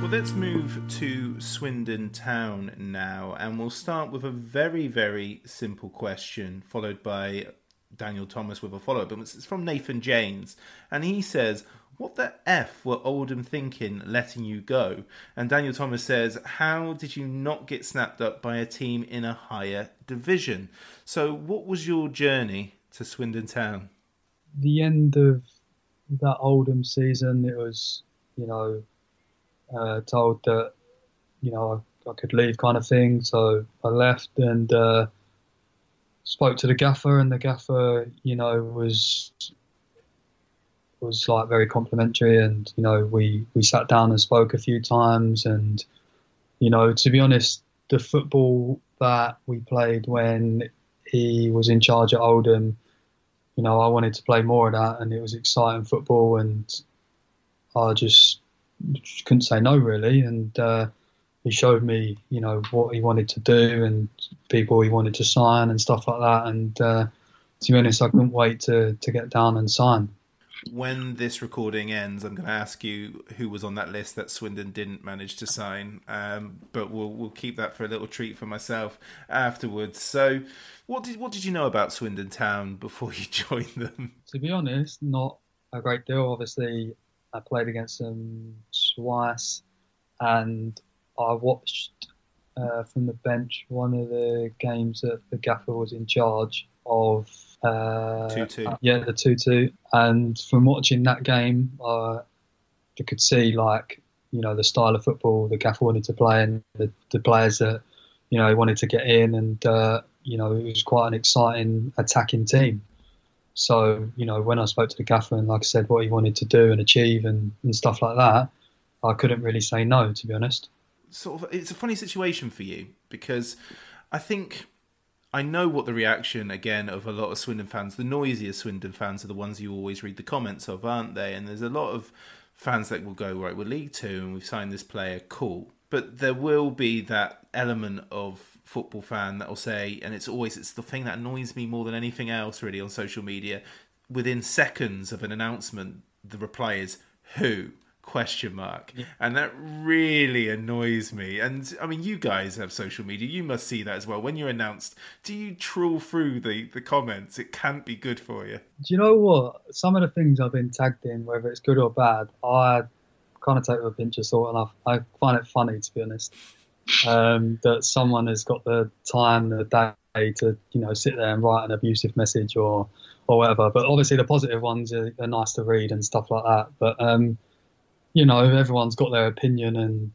Well, let's move to Swindon Town now, and we'll start with a very, very simple question, followed by Daniel Thomas with a follow-up. It's from Nathan James, and he says, what the F were Oldham thinking letting you go? And Daniel Thomas says, how did you not get snapped up by a team in a higher division? So what was your journey to Swindon Town? The end of that Oldham season, it was, you know, told that, you know, I could leave kind of thing. So I left and spoke to the gaffer, and the gaffer, you know, was like very complimentary, and, you know, we sat down and spoke a few times. And, you know, to be honest, the football that we played when he was in charge at Oldham, you know, I wanted to play more of that, and it was exciting football, and I just couldn't say no, really. And he showed me, you know, what he wanted to do and people he wanted to sign and stuff like that. And to be honest, I couldn't wait to get down and sign. When this recording ends, I'm going to ask you who was on that list that Swindon didn't manage to sign, but we'll keep that for a little treat for myself afterwards. So, what did you know about Swindon Town before you joined them? To be honest, not a great deal. Obviously, I played against them twice, and I watched from the bench one of the games that the gaffer was in charge of. 2-2. Yeah, the 2-2. And from watching that game, you could see, like, you know, the style of football the gaffer wanted to play, and the players that, you know, he wanted to get in. And, you know, it was quite an exciting attacking team. So, you know, when I spoke to the gaffer and, like I said, what he wanted to do and achieve and stuff like that, I couldn't really say no, to be honest. sort of, it's a funny situation for you, because I think I know what the reaction, again, of a lot of Swindon fans, the noisier Swindon fans are the ones you always read the comments of, aren't they? And there's a lot of fans that will go, right, we're League Two and we've signed this player, cool. But there will be that element of football fan that will say, and it's the thing that annoys me more than anything else, really, on social media, within seconds of an announcement, the reply is, who? ? Yeah. And that really annoys me. And I mean, you guys have social media, you must see that as well. When you're announced, do you trawl through the comments? It can't be good for you. Do you know what? Some of the things I've been tagged in, whether it's good or bad, I kind of take it with a pinch of salt, and I find it funny, to be honest, that someone has got the time, the day to, you know, sit there and write an abusive message or whatever. But obviously the positive ones are nice to read and stuff like that. But you know, everyone's got their opinion and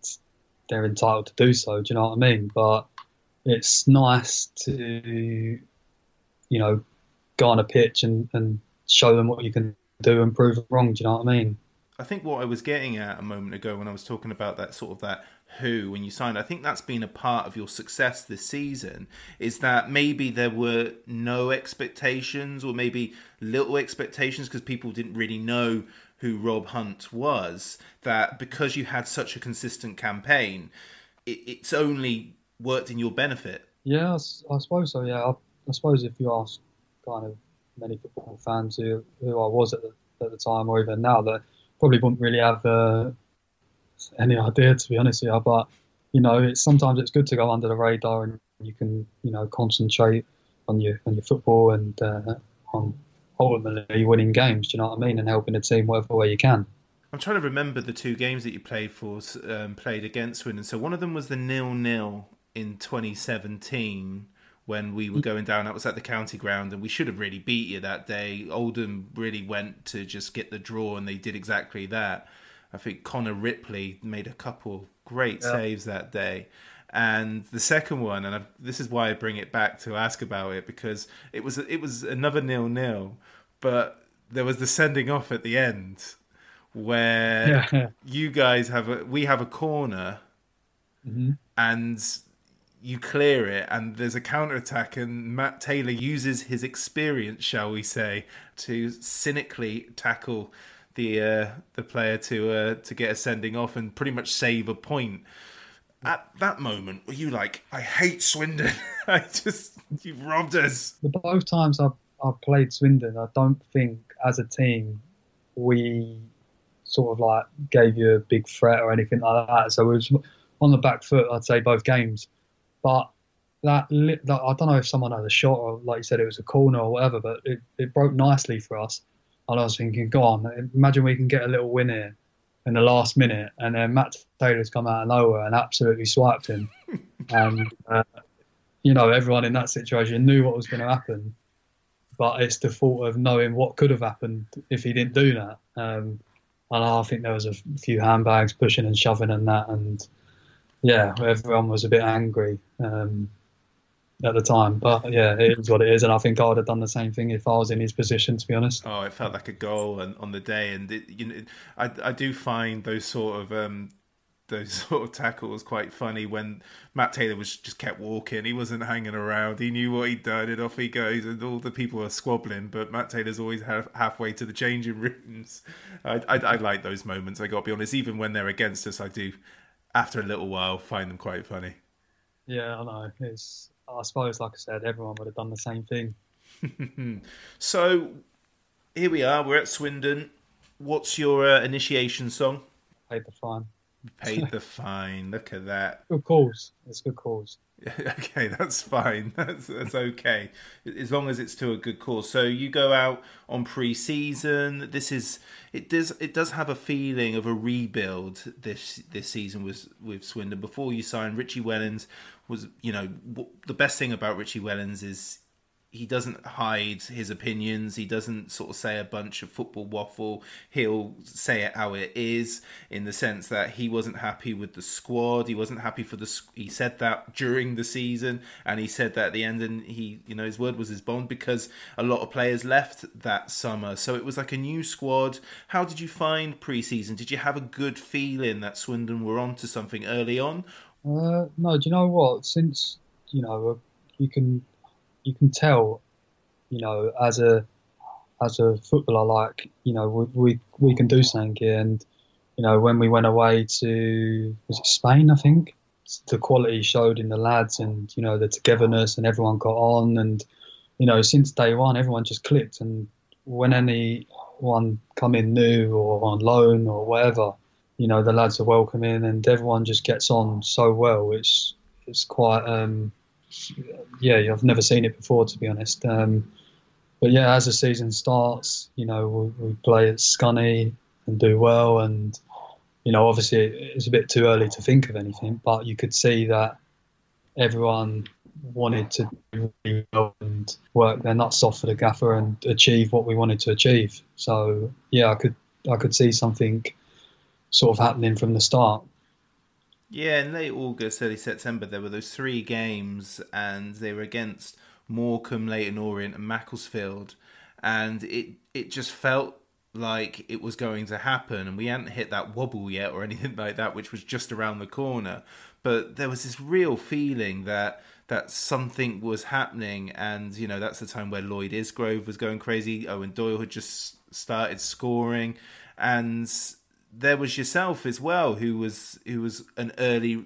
they're entitled to do so, do you know what I mean? But it's nice to, you know, go on a pitch and show them what you can do and prove them wrong, do you know what I mean? I think what I was getting at a moment ago when I was talking about that sort of that who when you signed, I think that's been a part of your success this season, is that maybe there were no expectations or maybe little expectations because people didn't really know who Rob Hunt was, that because you had such a consistent campaign, it's only worked in your benefit. Yeah, I suppose so, yeah. I suppose if you ask kind of many football fans who I was at the time or even now, that probably wouldn't really have any idea, to be honest with you. But, you know, it's good to go under the radar and you can, you know, concentrate on your football and on ultimately winning games, do you know what I mean, and helping the team whatever way you can. I'm trying to remember the two games that you played against Swindon. So one of them was the 0-0 in 2017 when we were going down. That was at the county ground and we should have really beat you that day. Oldham really went to just get the draw and they did exactly that. I think Connor Ripley made a couple great saves that day. And the second one, and this is why I bring it back to ask about it, because it was another 0-0, but there was the sending off at the end where you guys we have a corner and you clear it and there's a counter-attack and Matt Taylor uses his experience, shall we say, to cynically tackle the player to get a sending off and pretty much save a point. At that moment, were you like, I hate Swindon? You've robbed us. The both times I've played Swindon, I don't think as a team we sort of like gave you a big threat or anything like that. So we was on the back foot, I'd say, both games. But that I don't know if someone had a shot or, like you said, it was a corner or whatever, but it broke nicely for us. And I was thinking, go on, imagine we can get a little win here in the last minute, and then Matt Taylor's come out of nowhere and absolutely swiped him. And, you know, everyone in that situation knew what was going to happen, but it's the thought of knowing what could have happened if he didn't do that. And I think there was a few handbags pushing and shoving and that, and yeah, everyone was a bit angry at the time. But yeah, it is what it is, and I think I would have done the same thing if I was in his position, to be honest. Oh, it felt like a goal on the day, and it, you know, I do find those sort of tackles quite funny when Matt Taylor was just kept walking. He wasn't hanging around. He knew what he'd done, and off he goes. And all the people are squabbling, but Matt Taylor's always halfway to the changing rooms. I like those moments. I got to be honest, even when they're against us, I do. After a little while, find them quite funny. Yeah, I know. I suppose, like I said, everyone would have done the same thing. So, here we are. We're at Swindon. What's your initiation song? Paid the Fine. Paid the Fine. Look at that. Good cause. It's good cause. Okay, that's fine. That's okay. As long as it's to a good cause. So you go out on pre-season. It does have a feeling of a rebuild this season with Swindon. Before you signed, Richie Wellens was, you know, the best thing about Richie Wellens is he doesn't hide his opinions. He doesn't sort of say a bunch of football waffle. He'll say it how it is, in the sense that he wasn't happy with the squad. He wasn't happy he said that during the season, and he said that at the end, and he, you know, his word was his bond, because a lot of players left that summer. So it was like a new squad. How did you find pre-season? Did you have a good feeling that Swindon were onto something early on, No, do you know what? Since, you know, you can tell, you know, as a footballer, like, you know, we can do something here. And, you know, when we went away to, was it Spain, I think? The quality showed in the lads and, you know, the togetherness, and everyone got on. And, you know, since day one, everyone just clicked. And when anyone come in new or on loan or whatever, you know, the lads are welcoming and everyone just gets on so well. It's quite, yeah, I've never seen it before, to be honest. But yeah, as the season starts, you know, we play at Scunny and do well. And, you know, obviously it's a bit too early to think of anything, but you could see that everyone wanted to do really well and work their nuts off for the gaffer and achieve what we wanted to achieve. So yeah, I could see something sort of happening from the start. Yeah, in late August, early September, there were those three games, and they were against Morecambe, Leyton Orient and Macclesfield, and it just felt like it was going to happen, and we hadn't hit that wobble yet or anything like that, which was just around the corner. But there was this real feeling that something was happening, and, you know, that's the time where Lloyd Isgrove was going crazy, Owen Doyle had just started scoring, and there was yourself as well, who was an early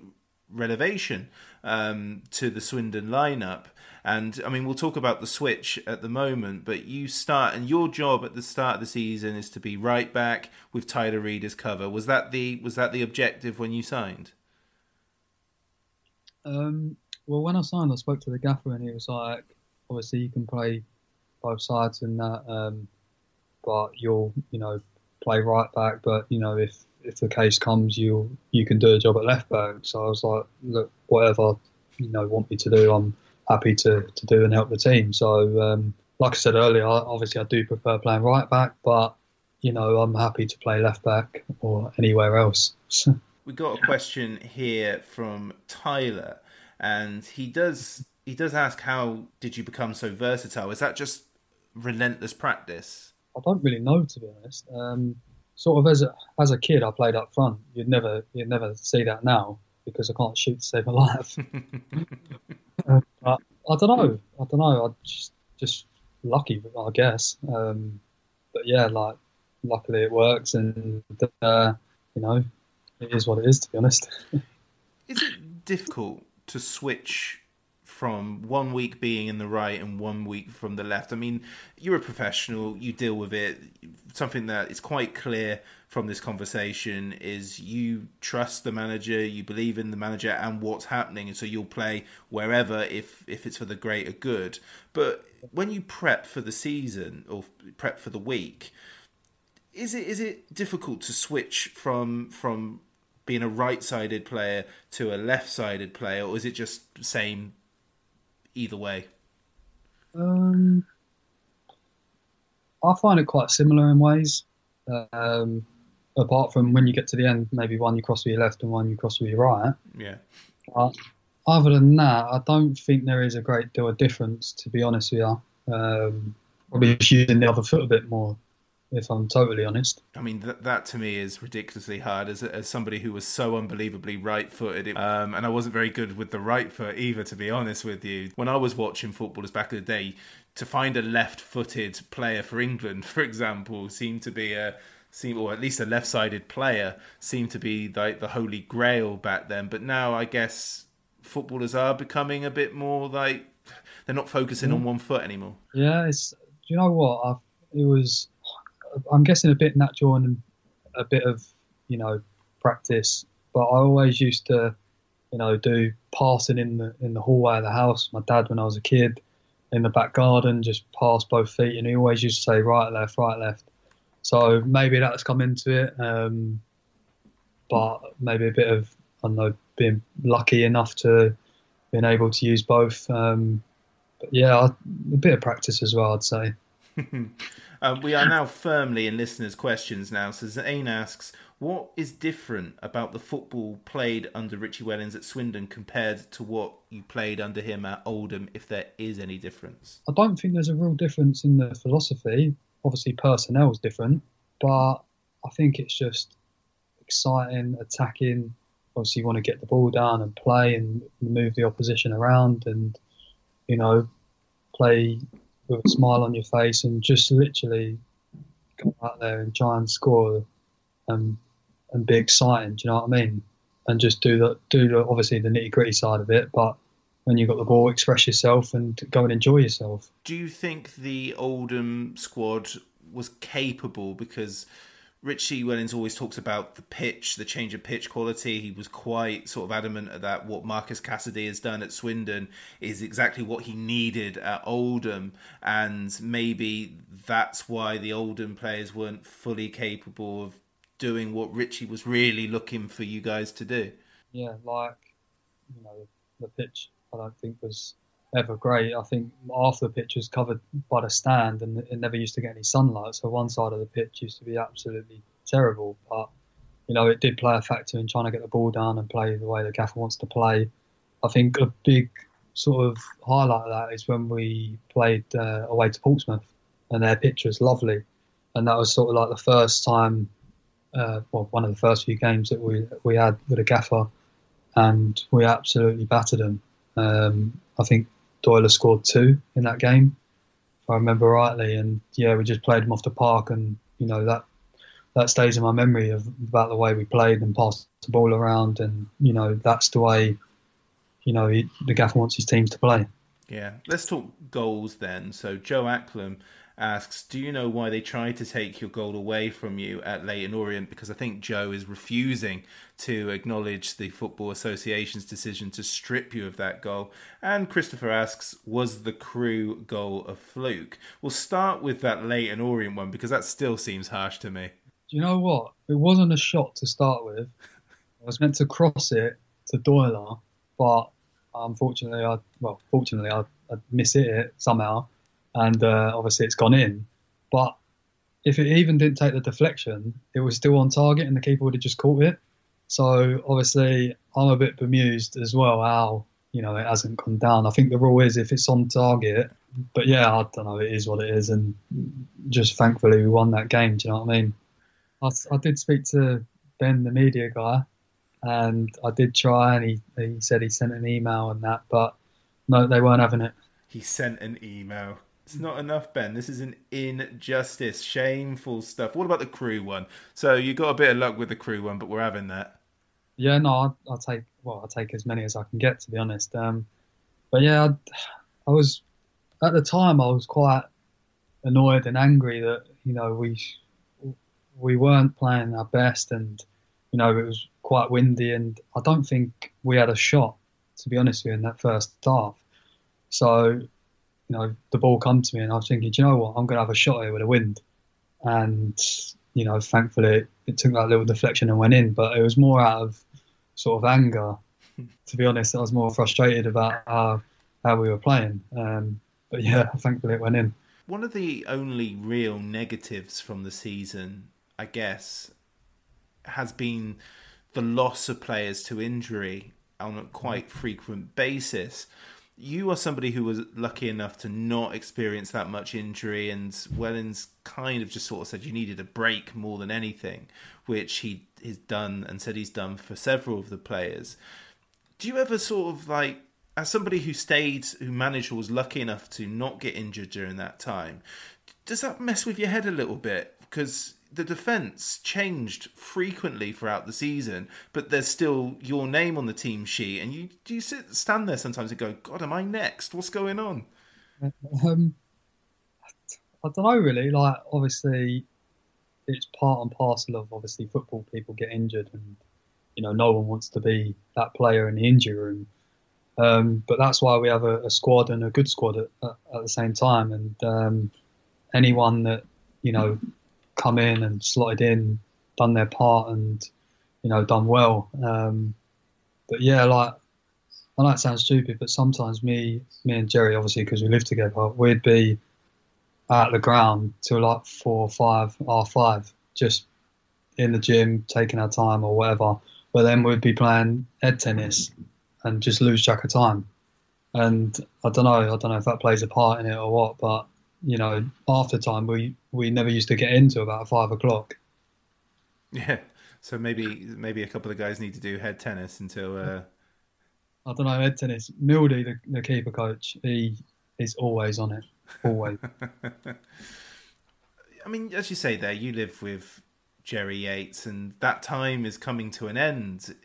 relegation to the Swindon lineup. And, I mean, we'll talk about the switch at the moment, but you start, and your job at the start of the season is to be right back with Tyler Reid as cover. Was that the objective when you signed? Well, when I signed, I spoke to the gaffer, and he was like, obviously you can play both sides and that, but you'll, you know, play right back. But, you know, if the case comes, you can do a job at left back. So I was like, look, whatever you know want me to do, I'm happy to do and help the team. So like I said earlier, obviously I do prefer playing right back, but, you know, I'm happy to play left back or anywhere else. We got a question here from Tyler, and he does ask, how did you become so versatile? Is that just relentless practice? I don't really know, to be honest. Sort of as a kid, I played up front. You'd never see that now, because I can't shoot to save my life. I don't know. I'm just lucky, I guess. But yeah, like, luckily it works, and you know, it is what it is, to be honest. Is it difficult to switch from 1 week being in the right and 1 week from the left? I mean, you're a professional, you deal with it. Something that is quite clear from this conversation is you trust the manager, you believe in the manager and what's happening, and so you'll play wherever if it's for the greater good. But when you prep for the season or prep for the week, is it difficult to switch from being a right-sided player to a left-sided player, or is it just same either way? I find it quite similar in ways. Apart from when you get to the end, maybe one you cross with your left and one you cross with your right. Yeah. But other than that, I don't think there is a great deal of difference, to be honest with you. Probably just using the other foot a bit more, if I'm totally honest. I mean, that to me is ridiculously hard as somebody who was so unbelievably right-footed. And I wasn't very good with the right foot either, to be honest with you. When I was watching footballers back in the day, to find a left-footed player for England, for example, or at least a left-sided player, seemed to be like the holy grail back then. But now I guess footballers are becoming a bit more like, they're not focusing on one foot anymore. Yeah, do you know what? I'm guessing a bit natural and a bit of, you know, practice. But I always used to, you know, do passing in the hallway of the house. My dad, when I was a kid, in the back garden, just pass both feet. And he always used to say, right, left, right, left. So maybe that's come into it. But maybe a bit of, I don't know, being lucky enough to being able to use both. But yeah, a bit of practice as well, I'd say. We are now firmly in listeners' questions now. So Zane asks, what is different about the football played under Richie Wellens at Swindon compared to what you played under him at Oldham, if there is any difference? I don't think there's a real difference in the philosophy. Obviously, personnel is different, but I think it's just exciting, attacking, obviously you want to get the ball down and play and move the opposition around and, you know, play with a smile on your face and just literally go out there and try and score and be exciting, do you know what I mean? And just do the obviously the nitty-gritty side of it, but when you've got the ball, express yourself and go and enjoy yourself. Do you think the Oldham squad was capable, because Richie Wellens always talks about the pitch, the change of pitch quality. He was quite sort of adamant that what Marcus Cassidy has done at Swindon is exactly what he needed at Oldham. And maybe that's why the Oldham players weren't fully capable of doing what Richie was really looking for you guys to do. Yeah, like, you know, the pitch I don't think was ever great. I think half the pitch was covered by the stand and it never used to get any sunlight, so one side of the pitch used to be absolutely terrible. But, you know, it did play a factor in trying to get the ball down and play the way the gaffer wants to play. I think a big sort of highlight of that is when we played away to Portsmouth and their pitch was lovely, and that was sort of like the first time, one of the first few games that we had with a gaffer, and we absolutely battered them. I think Doyle scored 2 in that game, if I remember rightly, and yeah, we just played him off the park, and you know that stays in my memory of about the way we played and passed the ball around, and you know that's the way, you know, the gaffer wants his teams to play. Yeah, let's talk goals then. So Joe Acklam asks, do you know why they tried to take your goal away from you at Leyton Orient? Because I think Joe is refusing to acknowledge the Football Association's decision to strip you of that goal. And Christopher asks, was the Crew goal a fluke? We'll start with that Leyton Orient one, because that still seems harsh to me. Do you know what? It wasn't a shot to start with. I was meant to cross it to Doyle, but unfortunately, I miss it somehow. And obviously it's gone in. But if it even didn't take the deflection, it was still on target and the keeper would have just caught it. So obviously I'm a bit bemused as well how, you know, it hasn't gone down. I think the rule is if it's on target. But yeah, I don't know, it is what it is. And just thankfully we won that game, do you know what I mean? I did speak to Ben, the media guy, and I did try, and he said he sent an email and that, but no, they weren't having it. He sent an email. It's not enough, Ben. This is an injustice. Shameful stuff. What about the Crew one? So you got a bit of luck with the Crew one, but we're having that. Yeah, no, I'll take as many as I can get, to be honest. But yeah, I was, at the time, I was quite annoyed and angry that, you know, we weren't playing our best, and, you know, it was quite windy, and I don't think we had a shot, to be honest with you, in that first half. So, you know, the ball come to me and I was thinking, do you know what, I'm going to have a shot here with a wind. And, you know, thankfully it took that little deflection and went in, but it was more out of sort of anger. To be honest, I was more frustrated about how we were playing. But yeah, thankfully it went in. One of the only real negatives from the season, I guess, has been the loss of players to injury on a quite frequent basis. You are somebody who was lucky enough to not experience that much injury, and Wellens kind of just sort of said you needed a break more than anything, which he has done and said he's done for several of the players. Do you ever sort of like, as somebody who stayed, who managed or was lucky enough to not get injured during that time, does that mess with your head a little bit? Because the defence changed frequently throughout the season, but there's still your name on the team sheet, and you stand there sometimes and go, God, am I next? What's going on? I don't know really. Like, obviously, it's part and parcel of obviously football. People get injured, and you know no one wants to be that player in the injury room. But that's why we have a squad, and a good squad at the same time. And anyone that you know. Come in and slotted in, done their part, and you know done well. But yeah, like I know it sounds stupid, but sometimes me and Jerry, obviously because we live together, we'd be at the ground till like 4 or 5, just in the gym taking our time or whatever. But then we'd be playing head tennis and just lose track of time. And I don't know if that plays a part in it or what, but. You know, after time, we never used to get into about 5 o'clock. Yeah, So maybe a couple of guys need to do head tennis until. I don't know head tennis. Mildy, the keeper coach, he is always on it, always. I mean, as you say, there you live with Jerry Yates, and that time is coming to an end.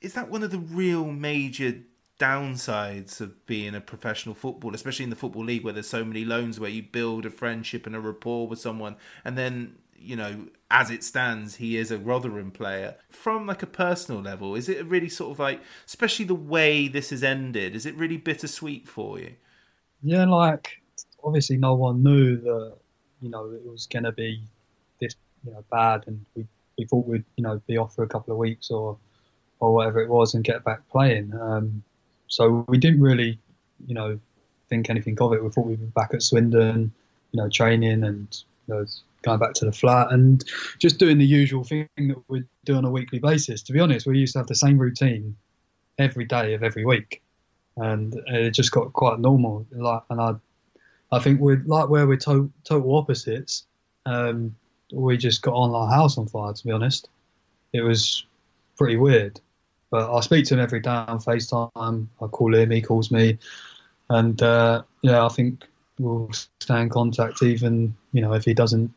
Is that one of the real major downsides of being a professional footballer, especially in the Football League, where there's so many loans, where you build a friendship and a rapport with someone, and then, you know, as it stands, he is a Rotherham player. From like a personal level, is it really sort of like, especially the way this has ended, is it really bittersweet for you? Yeah, like, obviously no one knew that, you know, it was going to be this, you know, bad, and we thought we'd, you know, be off for a couple of weeks or whatever it was and get back playing. So we didn't really, you know, think anything of it. We thought we'd be back at Swindon, you know, training and, you know, going back to the flat and just doing the usual thing that we do on a weekly basis. To be honest, we used to have the same routine every day of every week, and it just got quite normal. Like, and I think we're like where we're total opposites. We just got on our house on fire. To be honest, it was pretty weird. But I speak to him every day on FaceTime. I call him, he calls me, and yeah, I think we'll stay in contact. Even, you know, if he doesn't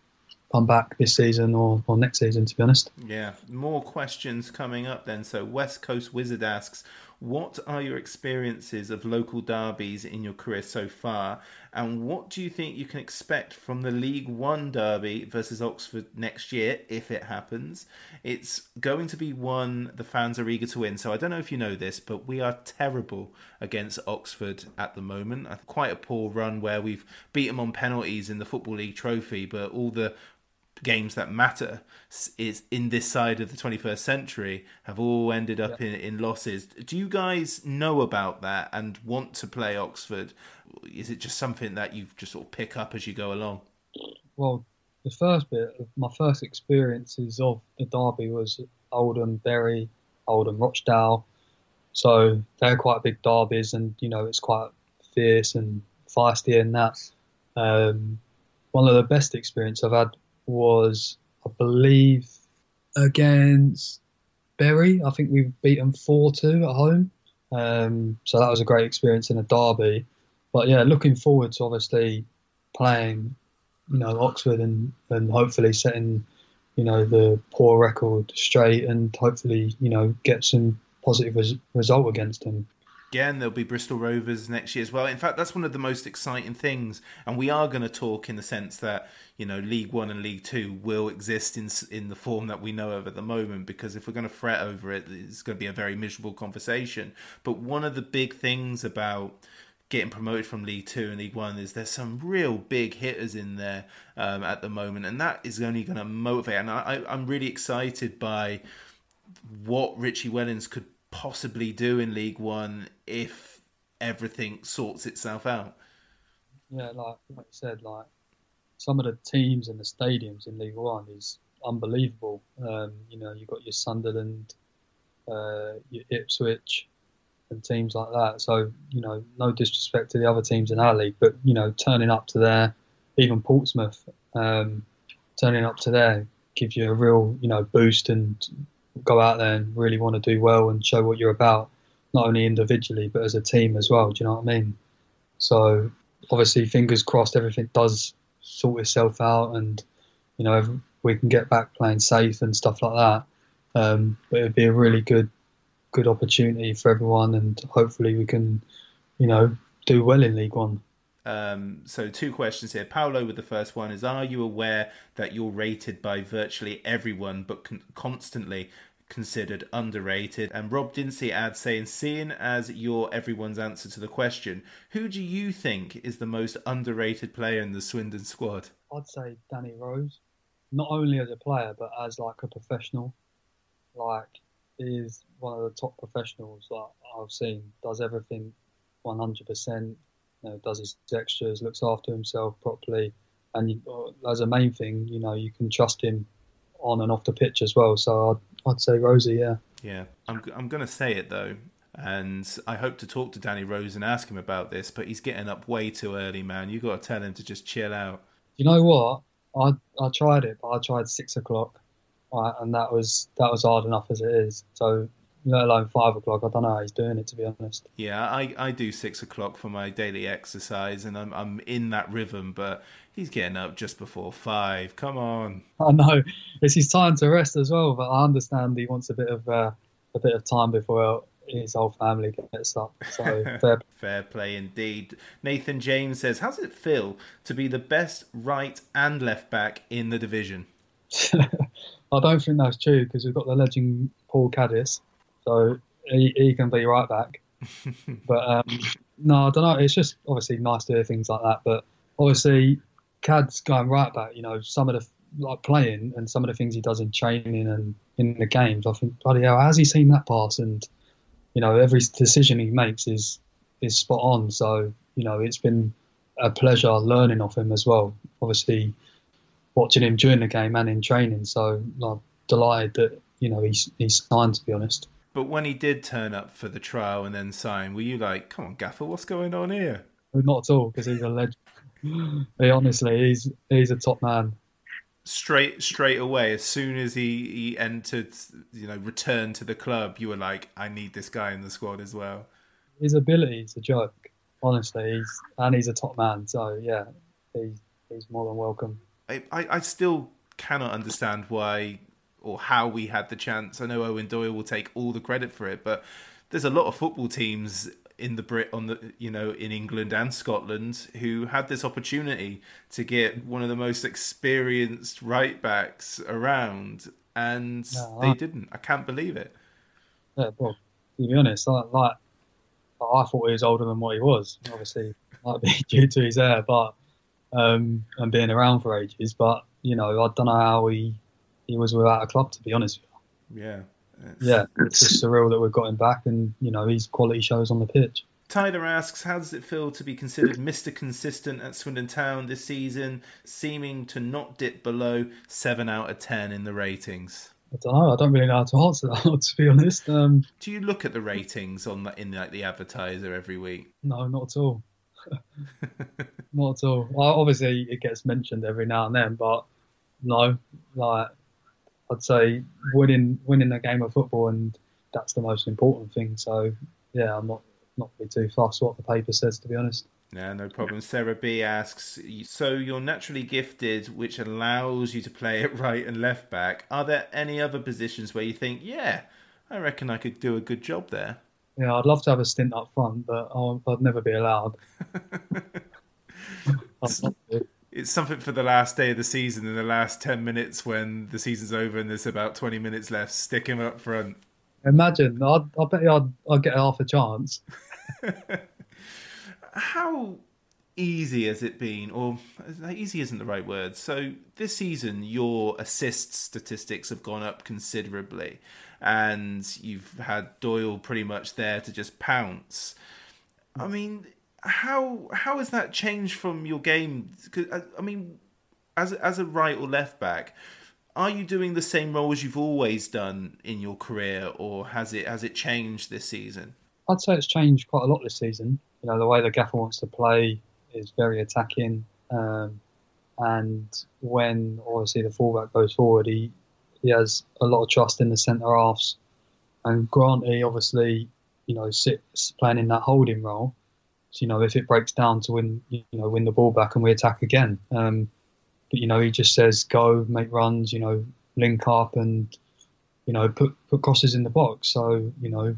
come back this season or next season, to be honest. Yeah, more questions coming up then. So West Coast Wizard asks, what are your experiences of local derbies in your career so far, and what do you think you can expect from the League One derby versus Oxford next year, if it happens? It's going to be one the fans are eager to win. So I don't know if you know this, but we are terrible against Oxford at the moment. Quite a poor run where we've beat them on penalties in the Football League trophy, but all the games that matter is in this side of the 21st century have all ended up in losses. Do you guys know about that and want to play Oxford? Is it just something that you just sort of pick up as you go along? Well, the first bit of my first experiences of the derby was Oldham, Bury, Oldham, Rochdale. So they're quite big derbies, and, you know, it's quite fierce and feisty and that. One of the best experiences I've had was, I believe, against Bury. I think we beat them 4-2 at home. So that was a great experience in a derby. But yeah, looking forward to obviously playing, you know, Oxford and hopefully setting, you know, the poor record straight and hopefully, you know, get some positive result against them. Again, there'll be Bristol Rovers next year as well. In fact, that's one of the most exciting things. And we are going to talk in the sense that, you know, League One and League Two will exist in the form that we know of at the moment, because if we're going to fret over it, it's going to be a very miserable conversation. But one of the big things about getting promoted from League Two and League One is there's some real big hitters in there at the moment. And that is only going to motivate. And I'm really excited by what Richie Wellens could possibly do in League One if everything sorts itself out. Yeah, like I said, like, some of the teams and the stadiums in League One is unbelievable. You know, you've got your Sunderland, your Ipswich and teams like that. So, you know, no disrespect to the other teams in our league, but, you know, turning up to there, even Portsmouth, turning up to there gives you a real, you know, boost, and go out there and really want to do well and show what you're about, not only individually but as a team as well. Do you know what I mean? So obviously, fingers crossed, everything does sort itself out, and, you know, if we can get back playing safe and stuff like that. But it'd be a really good opportunity for everyone, and hopefully we can, you know, do well in League One. So two questions here. Paolo with the first one is, are you aware that you're rated by virtually everyone but constantly considered underrated? And Rob Dinsey adds, saying, seeing as you're everyone's answer to the question, who do you think is the most underrated player in the Swindon squad? I'd say Danny Rose, not only as a player but as like a professional. Like, he is one of the top professionals that I've seen, does everything 100%. You know, does his extras, looks after himself properly, and as a main thing, you know, you can trust him on and off the pitch as well. So I'd say Rosie, yeah. Yeah, I'm going to say it though, and I hope to talk to Danny Rose and ask him about this, but he's getting up way too early, man. You've got to tell him to just chill out. You know what? I tried it, but I tried 6 o'clock, and that was hard enough as it is. So let alone 5 o'clock, I don't know how he's doing it, to be honest. Yeah, I do 6 o'clock for my daily exercise, and I'm in that rhythm. But he's getting up just before 5. Come on. I know it's his time to rest as well, but I understand he wants a bit of time before his whole family gets up. So fair play indeed. Nathan James says, "How's it feel to be the best right and left back in the division?" I don't think that's true, because we've got the legend Paul Caddis, so he can be right back. But no, I don't know. It's just obviously nice to hear things like that. But obviously, Cad's going right back. You know, some of the playing and some of the things he does in training and in the games, I think, bloody hell, how's he seen that pass? And you know, every decision he makes is spot on. So you know, it's been a pleasure learning off him as well. Obviously, watching him during the game and in training. So I'm delighted that, you know, he's signed, to be honest. But when he did turn up for the trial and then sign, were you like, come on, Gaffer, what's going on here? Not at all, because he's a legend. Honestly, he's a top man. Straight away, as soon as he entered, you know, returned to the club, you were like, I need this guy in the squad as well. His ability is a joke, honestly. He's a top man. So, yeah, he's more than welcome. I still cannot understand why or how we had the chance. I know Owen Doyle will take all the credit for it, but there's a lot of football teams in England and Scotland who had this opportunity to get one of the most experienced right backs around, and they didn't. I can't believe it. Yeah, well, to be honest, I thought he was older than what he was. Obviously, might be due to his hair, but. And being around for ages, but you know, I don't know how he was without a club, to be honest with you. It's just surreal that we've got him back, and you know, his quality shows on the pitch. Tyler asks, how does it feel to be considered Mr. Consistent at Swindon Town this season, seeming to not dip below 7 out of 10 in the ratings? I don't know, I don't really know how to answer that, to be honest. Do you look at the ratings in the Advertiser every week? No, not at all. Not at all. Well, obviously, it gets mentioned every now and then, but no. Like, I'd say winning a game of football, and that's the most important thing. So, yeah, I'm not really too fussed what the paper says, to be honest. Yeah, no problem. Sarah B asks, so you're naturally gifted, which allows you to play at right and left back. Are there any other positions where you think, yeah, I reckon I could do a good job there? Yeah, I'd love to have a stint up front, but I'd never be allowed. It's something for the last day of the season, in the last 10 minutes when the season's over and there's about 20 minutes left. Stick him up front. Imagine, I bet you I'd get half a chance. How easy has it been? Or easy isn't the right word. So this season, your assist statistics have gone up considerably. And you've had Doyle pretty much there to just pounce. I mean, how has that changed from your game? 'Cause, I mean, as a right or left back, are you doing the same role as you've always done in your career, or has it changed this season? I'd say it's changed quite a lot this season. You know, the way the Gaffer wants to play is very attacking, and when obviously the fullback goes forward, he has a lot of trust in the centre halves, and Granty, obviously, you know, sits playing in that holding role. So, you know, if it breaks down to win the ball back and we attack again, but you know, he just says go, make runs, you know, link up, and you know, put crosses in the box. So you know,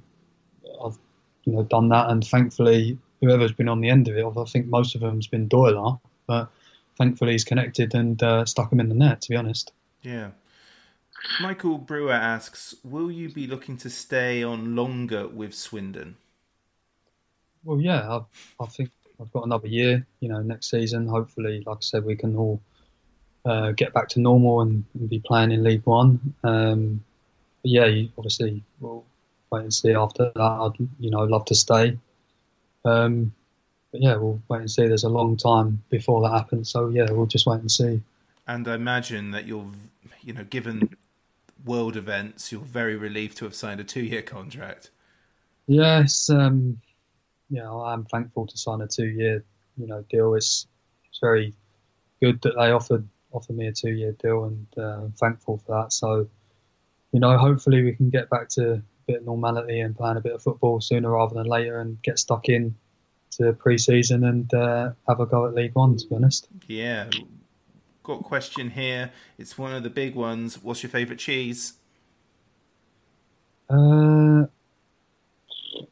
I've done that, and thankfully, whoever's been on the end of it, I think most of them's been Doyle, but thankfully he's connected and stuck him in the net, to be honest. Yeah. Michael Brewer asks, will you be looking to stay on longer with Swindon? Well, yeah, I think I've got another year, you know, next season. Hopefully, like I said, we can all get back to normal and be playing in League One. But yeah, obviously, we'll wait and see after that. I'd, you know, love to stay. But yeah, we'll wait and see. There's a long time before that happens. So yeah, we'll just wait and see. And I imagine that you're, you know, given world events, you're very relieved to have signed a 2-year contract. Yes, I'm thankful to sign a 2-year, you know, deal. It's very good that they offered me a 2-year deal, and I'm thankful for that. So you know, hopefully we can get back to a bit of normality and playing a bit of football sooner rather than later and get stuck in to pre-season and have a go at League One, to be honest. Yeah. Got a question here. It's one of the big ones. What's your favourite cheese?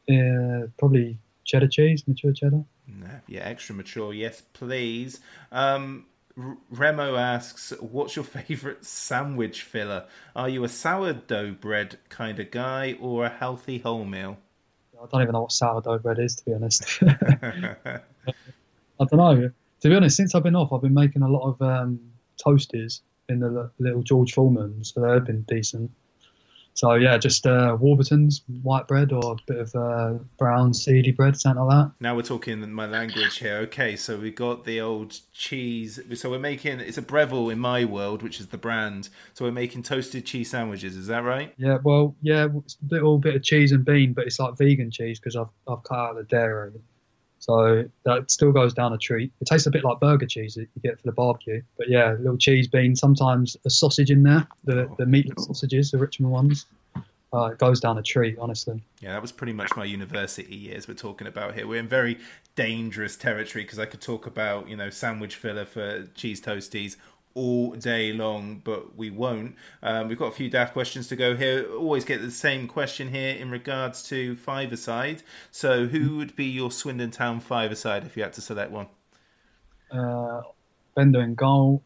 Yeah, probably cheddar cheese, mature cheddar. Nah, yeah, extra mature. Yes, please. Remo asks, what's your favourite sandwich filler? Are you a sourdough bread kind of guy or a healthy wholemeal? I don't even know what sourdough bread is, to be honest. I don't know. To be honest, since I've been off, I've been making a lot of toasties in the little George Foreman's, so they've been decent. So, yeah, just Warburton's white bread or a bit of brown seedy bread, something like that. Now we're talking my language here. Okay, so we've got the old cheese. So we're making, it's a Breville in my world, which is the brand. So we're making toasted cheese sandwiches, is that right? Yeah, well, yeah, it's a little bit of cheese and bean, but it's like vegan cheese because I've cut out the dairy. So that still goes down a treat. It tastes a bit like burger cheese that you get for the barbecue. But yeah, a little cheese bean, sometimes a sausage in there, the meatless sausages, the Richmond ones. It goes down a treat, honestly. Yeah, that was pretty much my university years we're talking about here. We're in very dangerous territory because I could talk about, you know, sandwich filler for cheese toasties all day long, but we won't. We've got a few daft questions to go here. Always get the same question here in regards to five-a-side. So who would be your Swindon Town five-a-side if you had to select one? Bender in goal,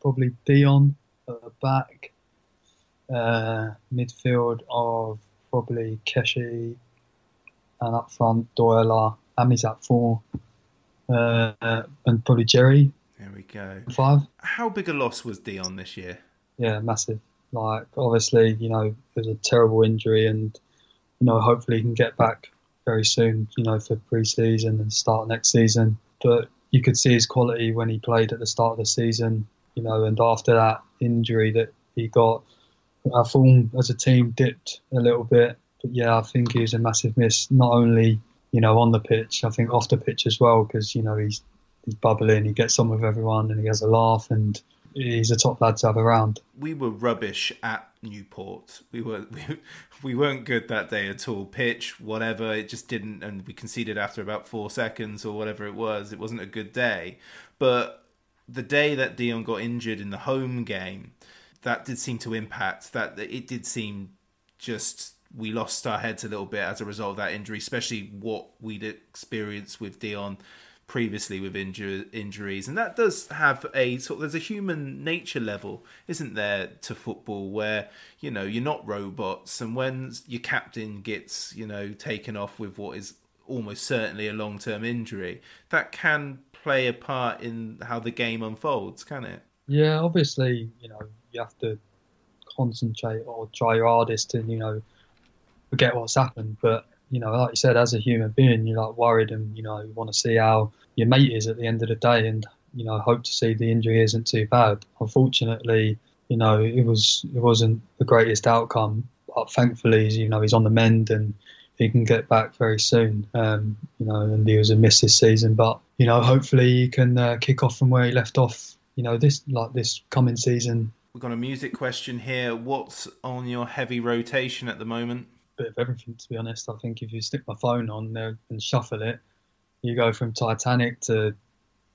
probably Dion at the back, midfield of probably Keshi, and up front Doyle, Amis at four, and probably Jerry. There we go. Five. How big a loss was Dion this year? Yeah, massive. Like, obviously, you know, it was a terrible injury and, you know, hopefully he can get back very soon, you know, for pre-season and start next season. But you could see his quality when he played at the start of the season, you know, and after that injury that he got, our form as a team dipped a little bit. But yeah, I think he was a massive miss, not only, you know, on the pitch, I think off the pitch as well, because, you know, he's bubbling, he gets on with everyone and he has a laugh and he's a top lad to have around. We were rubbish at Newport. We weren't good that day at all. Pitch, whatever, it just didn't, and we conceded after about 4 seconds or whatever it was. It wasn't a good day. But the day that Dion got injured in the home game, that did seem to impact, that it did seem just... we lost our heads a little bit as a result of that injury, especially what we'd experienced with Dion previously with injuries, and that does have a sort of, there's a human nature level, isn't there, to football where, you know, you're not robots, and when your captain gets, you know, taken off with what is almost certainly a long-term injury, that can play a part in how the game unfolds, can it? Yeah, obviously, you know, you have to concentrate or try your hardest and, you know, forget what's happened, but you know, like you said, as a human being, you're like worried and, you know, you want to see how your mate is at the end of the day and, you know, hope to see the injury isn't too bad. Unfortunately, you know, it wasn't the greatest outcome, but thankfully, you know, he's on the mend and he can get back very soon. You know, and he was a miss this season, but, you know, hopefully he can kick off from where he left off, you know, this coming season. We've got a music question here. What's on your heavy rotation at the moment? Bit of everything, to be honest. I think if you stick my phone on there and shuffle it, you go from Titanic to,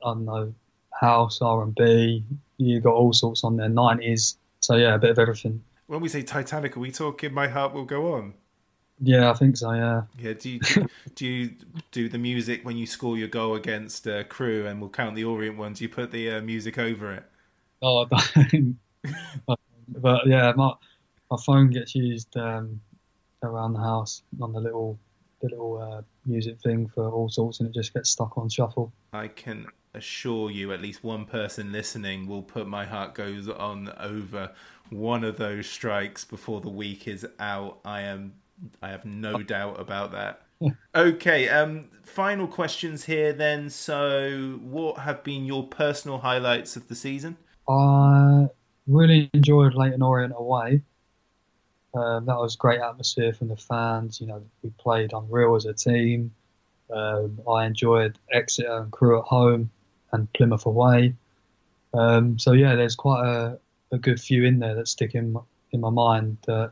I don't know, house, R&B, you got all sorts on there, 90s. So yeah, a bit of everything. When we say Titanic, are we talking My Heart Will Go On? Yeah, I think so, yeah. Yeah, do you do the music when you score your goal against Crew, and we'll count the Orient ones, you put the music over it? Oh, but yeah, my phone gets used around the house on the little music thing for all sorts, and it just gets stuck on shuffle. I can assure you at least one person listening will put My Heart Goes On over one of those strikes before the week is out. I have no doubt about that. Okay, final questions here then. So what have been your personal highlights of the season? I really enjoyed Leyton Orient away. That was great atmosphere from the fans. You know, we played unreal as a team. I enjoyed Exeter and Crew at home and Plymouth away. So yeah, there's quite a good few in there that stick in in my mind that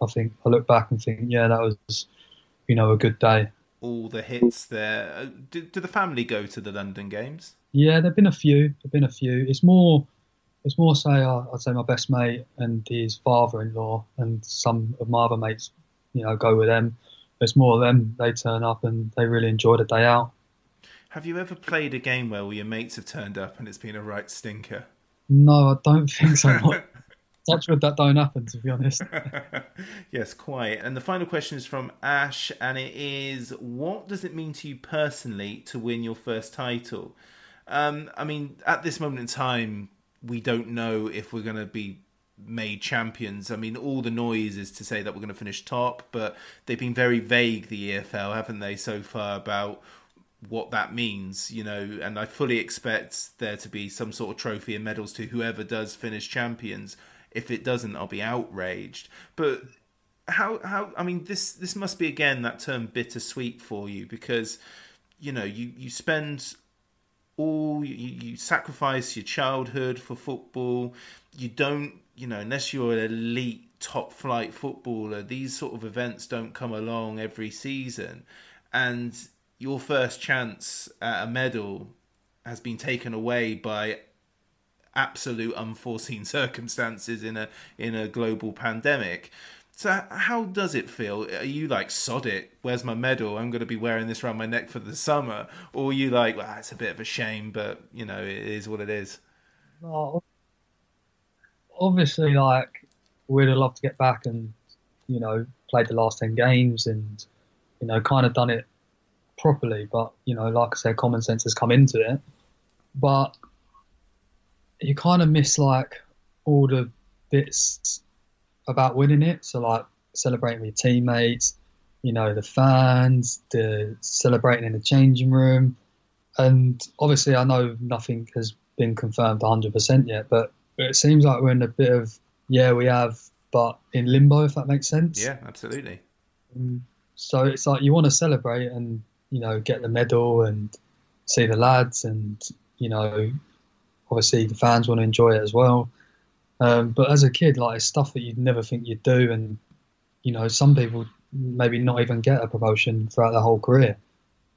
I think I look back and think, yeah, that was, you know, a good day. All the hits there. Did the family go to the London games? Yeah, there've been a few. It's more say I'd say my best mate and his father-in-law and some of my other mates, you know, go with them. It's more of them. They turn up and they really enjoy the day out. Have you ever played a game where all your mates have turned up and it's been a right stinker? No, I don't think so. Such good that don't happen, to be honest. Yes, quite. And the final question is from Ash, and it is, what does it mean to you personally to win your first title? I mean, at this moment in time, we don't know if we're going to be made champions. I mean, all the noise is to say that we're going to finish top, but they've been very vague, the EFL, haven't they, so far about what that means, you know, and I fully expect there to be some sort of trophy and medals to whoever does finish champions. If it doesn't, I'll be outraged. But how? I mean, this must be, again, that term bittersweet for you, because, you know, you spend all, you sacrifice your childhood for football. You don't, you know, unless you're an elite top flight footballer, these sort of events don't come along every season. And your first chance at a medal has been taken away by absolute unforeseen circumstances in a global pandemic. So how does it feel? Are you like, sod it, where's my medal, I'm going to be wearing this around my neck for the summer? Or are you like, well, it's a bit of a shame, but you know, it is what it is? Oh, obviously, like, we'd have loved to get back and, you know, play the last 10 games and, you know, kind of done it properly. But, you know, like I said, common sense has come into it. But you kind of miss, like, all the bits about winning it. So, like, celebrating with your teammates, you know, the fans, the celebrating in the changing room. And obviously, I know nothing has been confirmed 100% yet, but it seems like we're in a bit of, yeah, we have, but in limbo, if that makes sense. Yeah, absolutely. So it's like you want to celebrate and, you know, get the medal and see the lads and, you know, obviously the fans want to enjoy it as well. But as a kid, like, it's stuff that you'd never think you'd do. And, you know, some people maybe not even get a promotion throughout their whole career.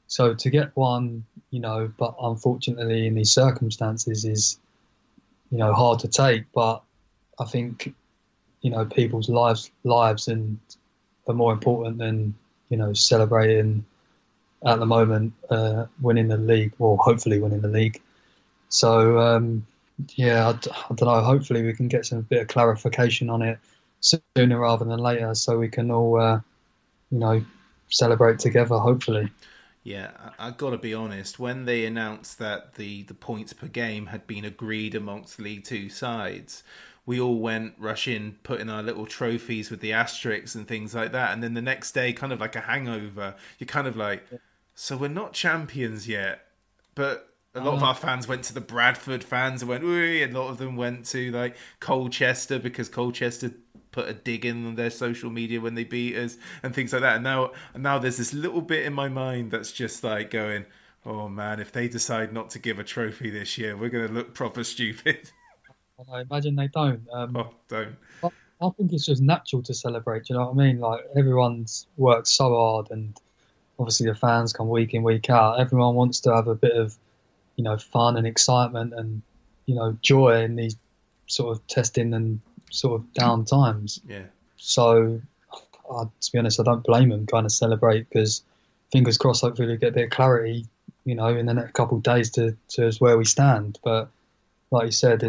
So to get one, you know, but unfortunately in these circumstances is, you know, hard to take. But I think, you know, people's lives and are more important than, you know, celebrating at the moment, winning the league, or hopefully winning the league. So, yeah, I don't know. Hopefully we can get some bit of clarification on it sooner rather than later, so we can all, you know, celebrate together, hopefully. Yeah, I've got to be honest. When they announced that the points per game had been agreed amongst League Two sides, we all went rushing, putting our little trophies with the asterisks and things like that. And then the next day, kind of like a hangover, you're kind of like, so we're not champions yet, but... A lot of our fans went to the Bradford fans and went, ooh, a lot of them went to like Colchester because Colchester put a dig in on their social media when they beat us and things like that. And now there's this little bit in my mind that's just like going, oh man, if they decide not to give a trophy this year, we're going to look proper stupid. I imagine they don't. I think it's just natural to celebrate, you know what I mean? Like, everyone's worked so hard, and obviously the fans come week in, week out. Everyone wants to have a bit of, you know, fun and excitement and, you know, joy in these sort of testing and sort of down times. Yeah. So, to be honest, I don't blame them trying to celebrate, because fingers crossed, hopefully we get a bit of clarity, you know, in the next couple of days to where we stand. But like you said,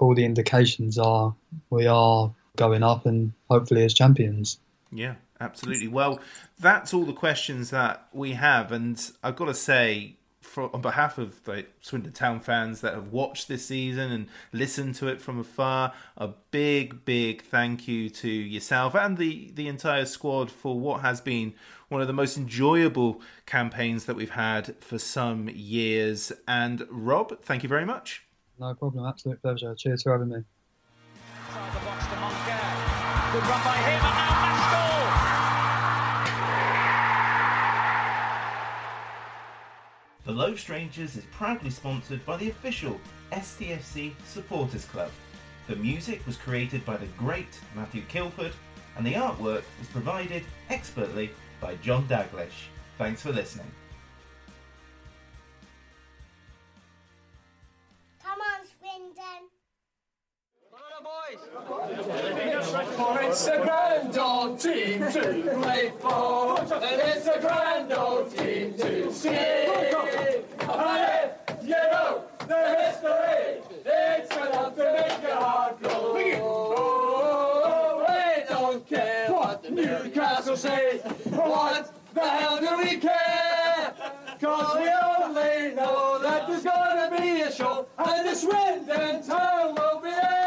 all the indications are we are going up and hopefully as champions. Yeah, absolutely. Well, that's all the questions that we have. And I've got to say, on behalf of the Swindon Town fans that have watched this season and listened to it from afar, a big, big thank you to yourself and the entire squad for what has been one of the most enjoyable campaigns that we've had for some years. And Rob, thank you very much. No problem, absolute pleasure. Cheers for having me. Good run by him, and The Low Strangers is proudly sponsored by the official STFC Supporters Club. The music was created by the great Matthew Kilford, and the artwork was provided expertly by John Daglish. Thanks for listening. Come on, Swindon. Come on, boys. For it's a grand old team to play for, and it's a grand old team to see. And if you know the history, it's enough to make your heart glow. Oh, we don't care what the Newcastle says. What the hell do we care? Cause we only know that there's gonna be a show, and the Swindon Town will be there.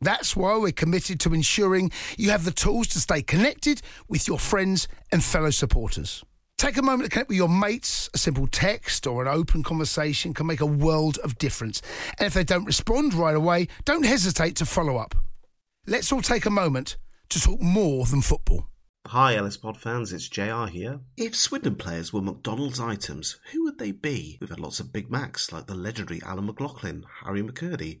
That's why we're committed to ensuring you have the tools to stay connected with your friends and fellow supporters. Take a moment to connect with your mates. A simple text or an open conversation can make a world of difference. And if they don't respond right away, don't hesitate to follow up. Let's all take a moment to talk more than football. Hi, LS Pod fans, it's JR here. If Swindon players were McDonald's items, who would they be? We've had lots of Big Macs like the legendary Alan McLaughlin, Harry McCurdy,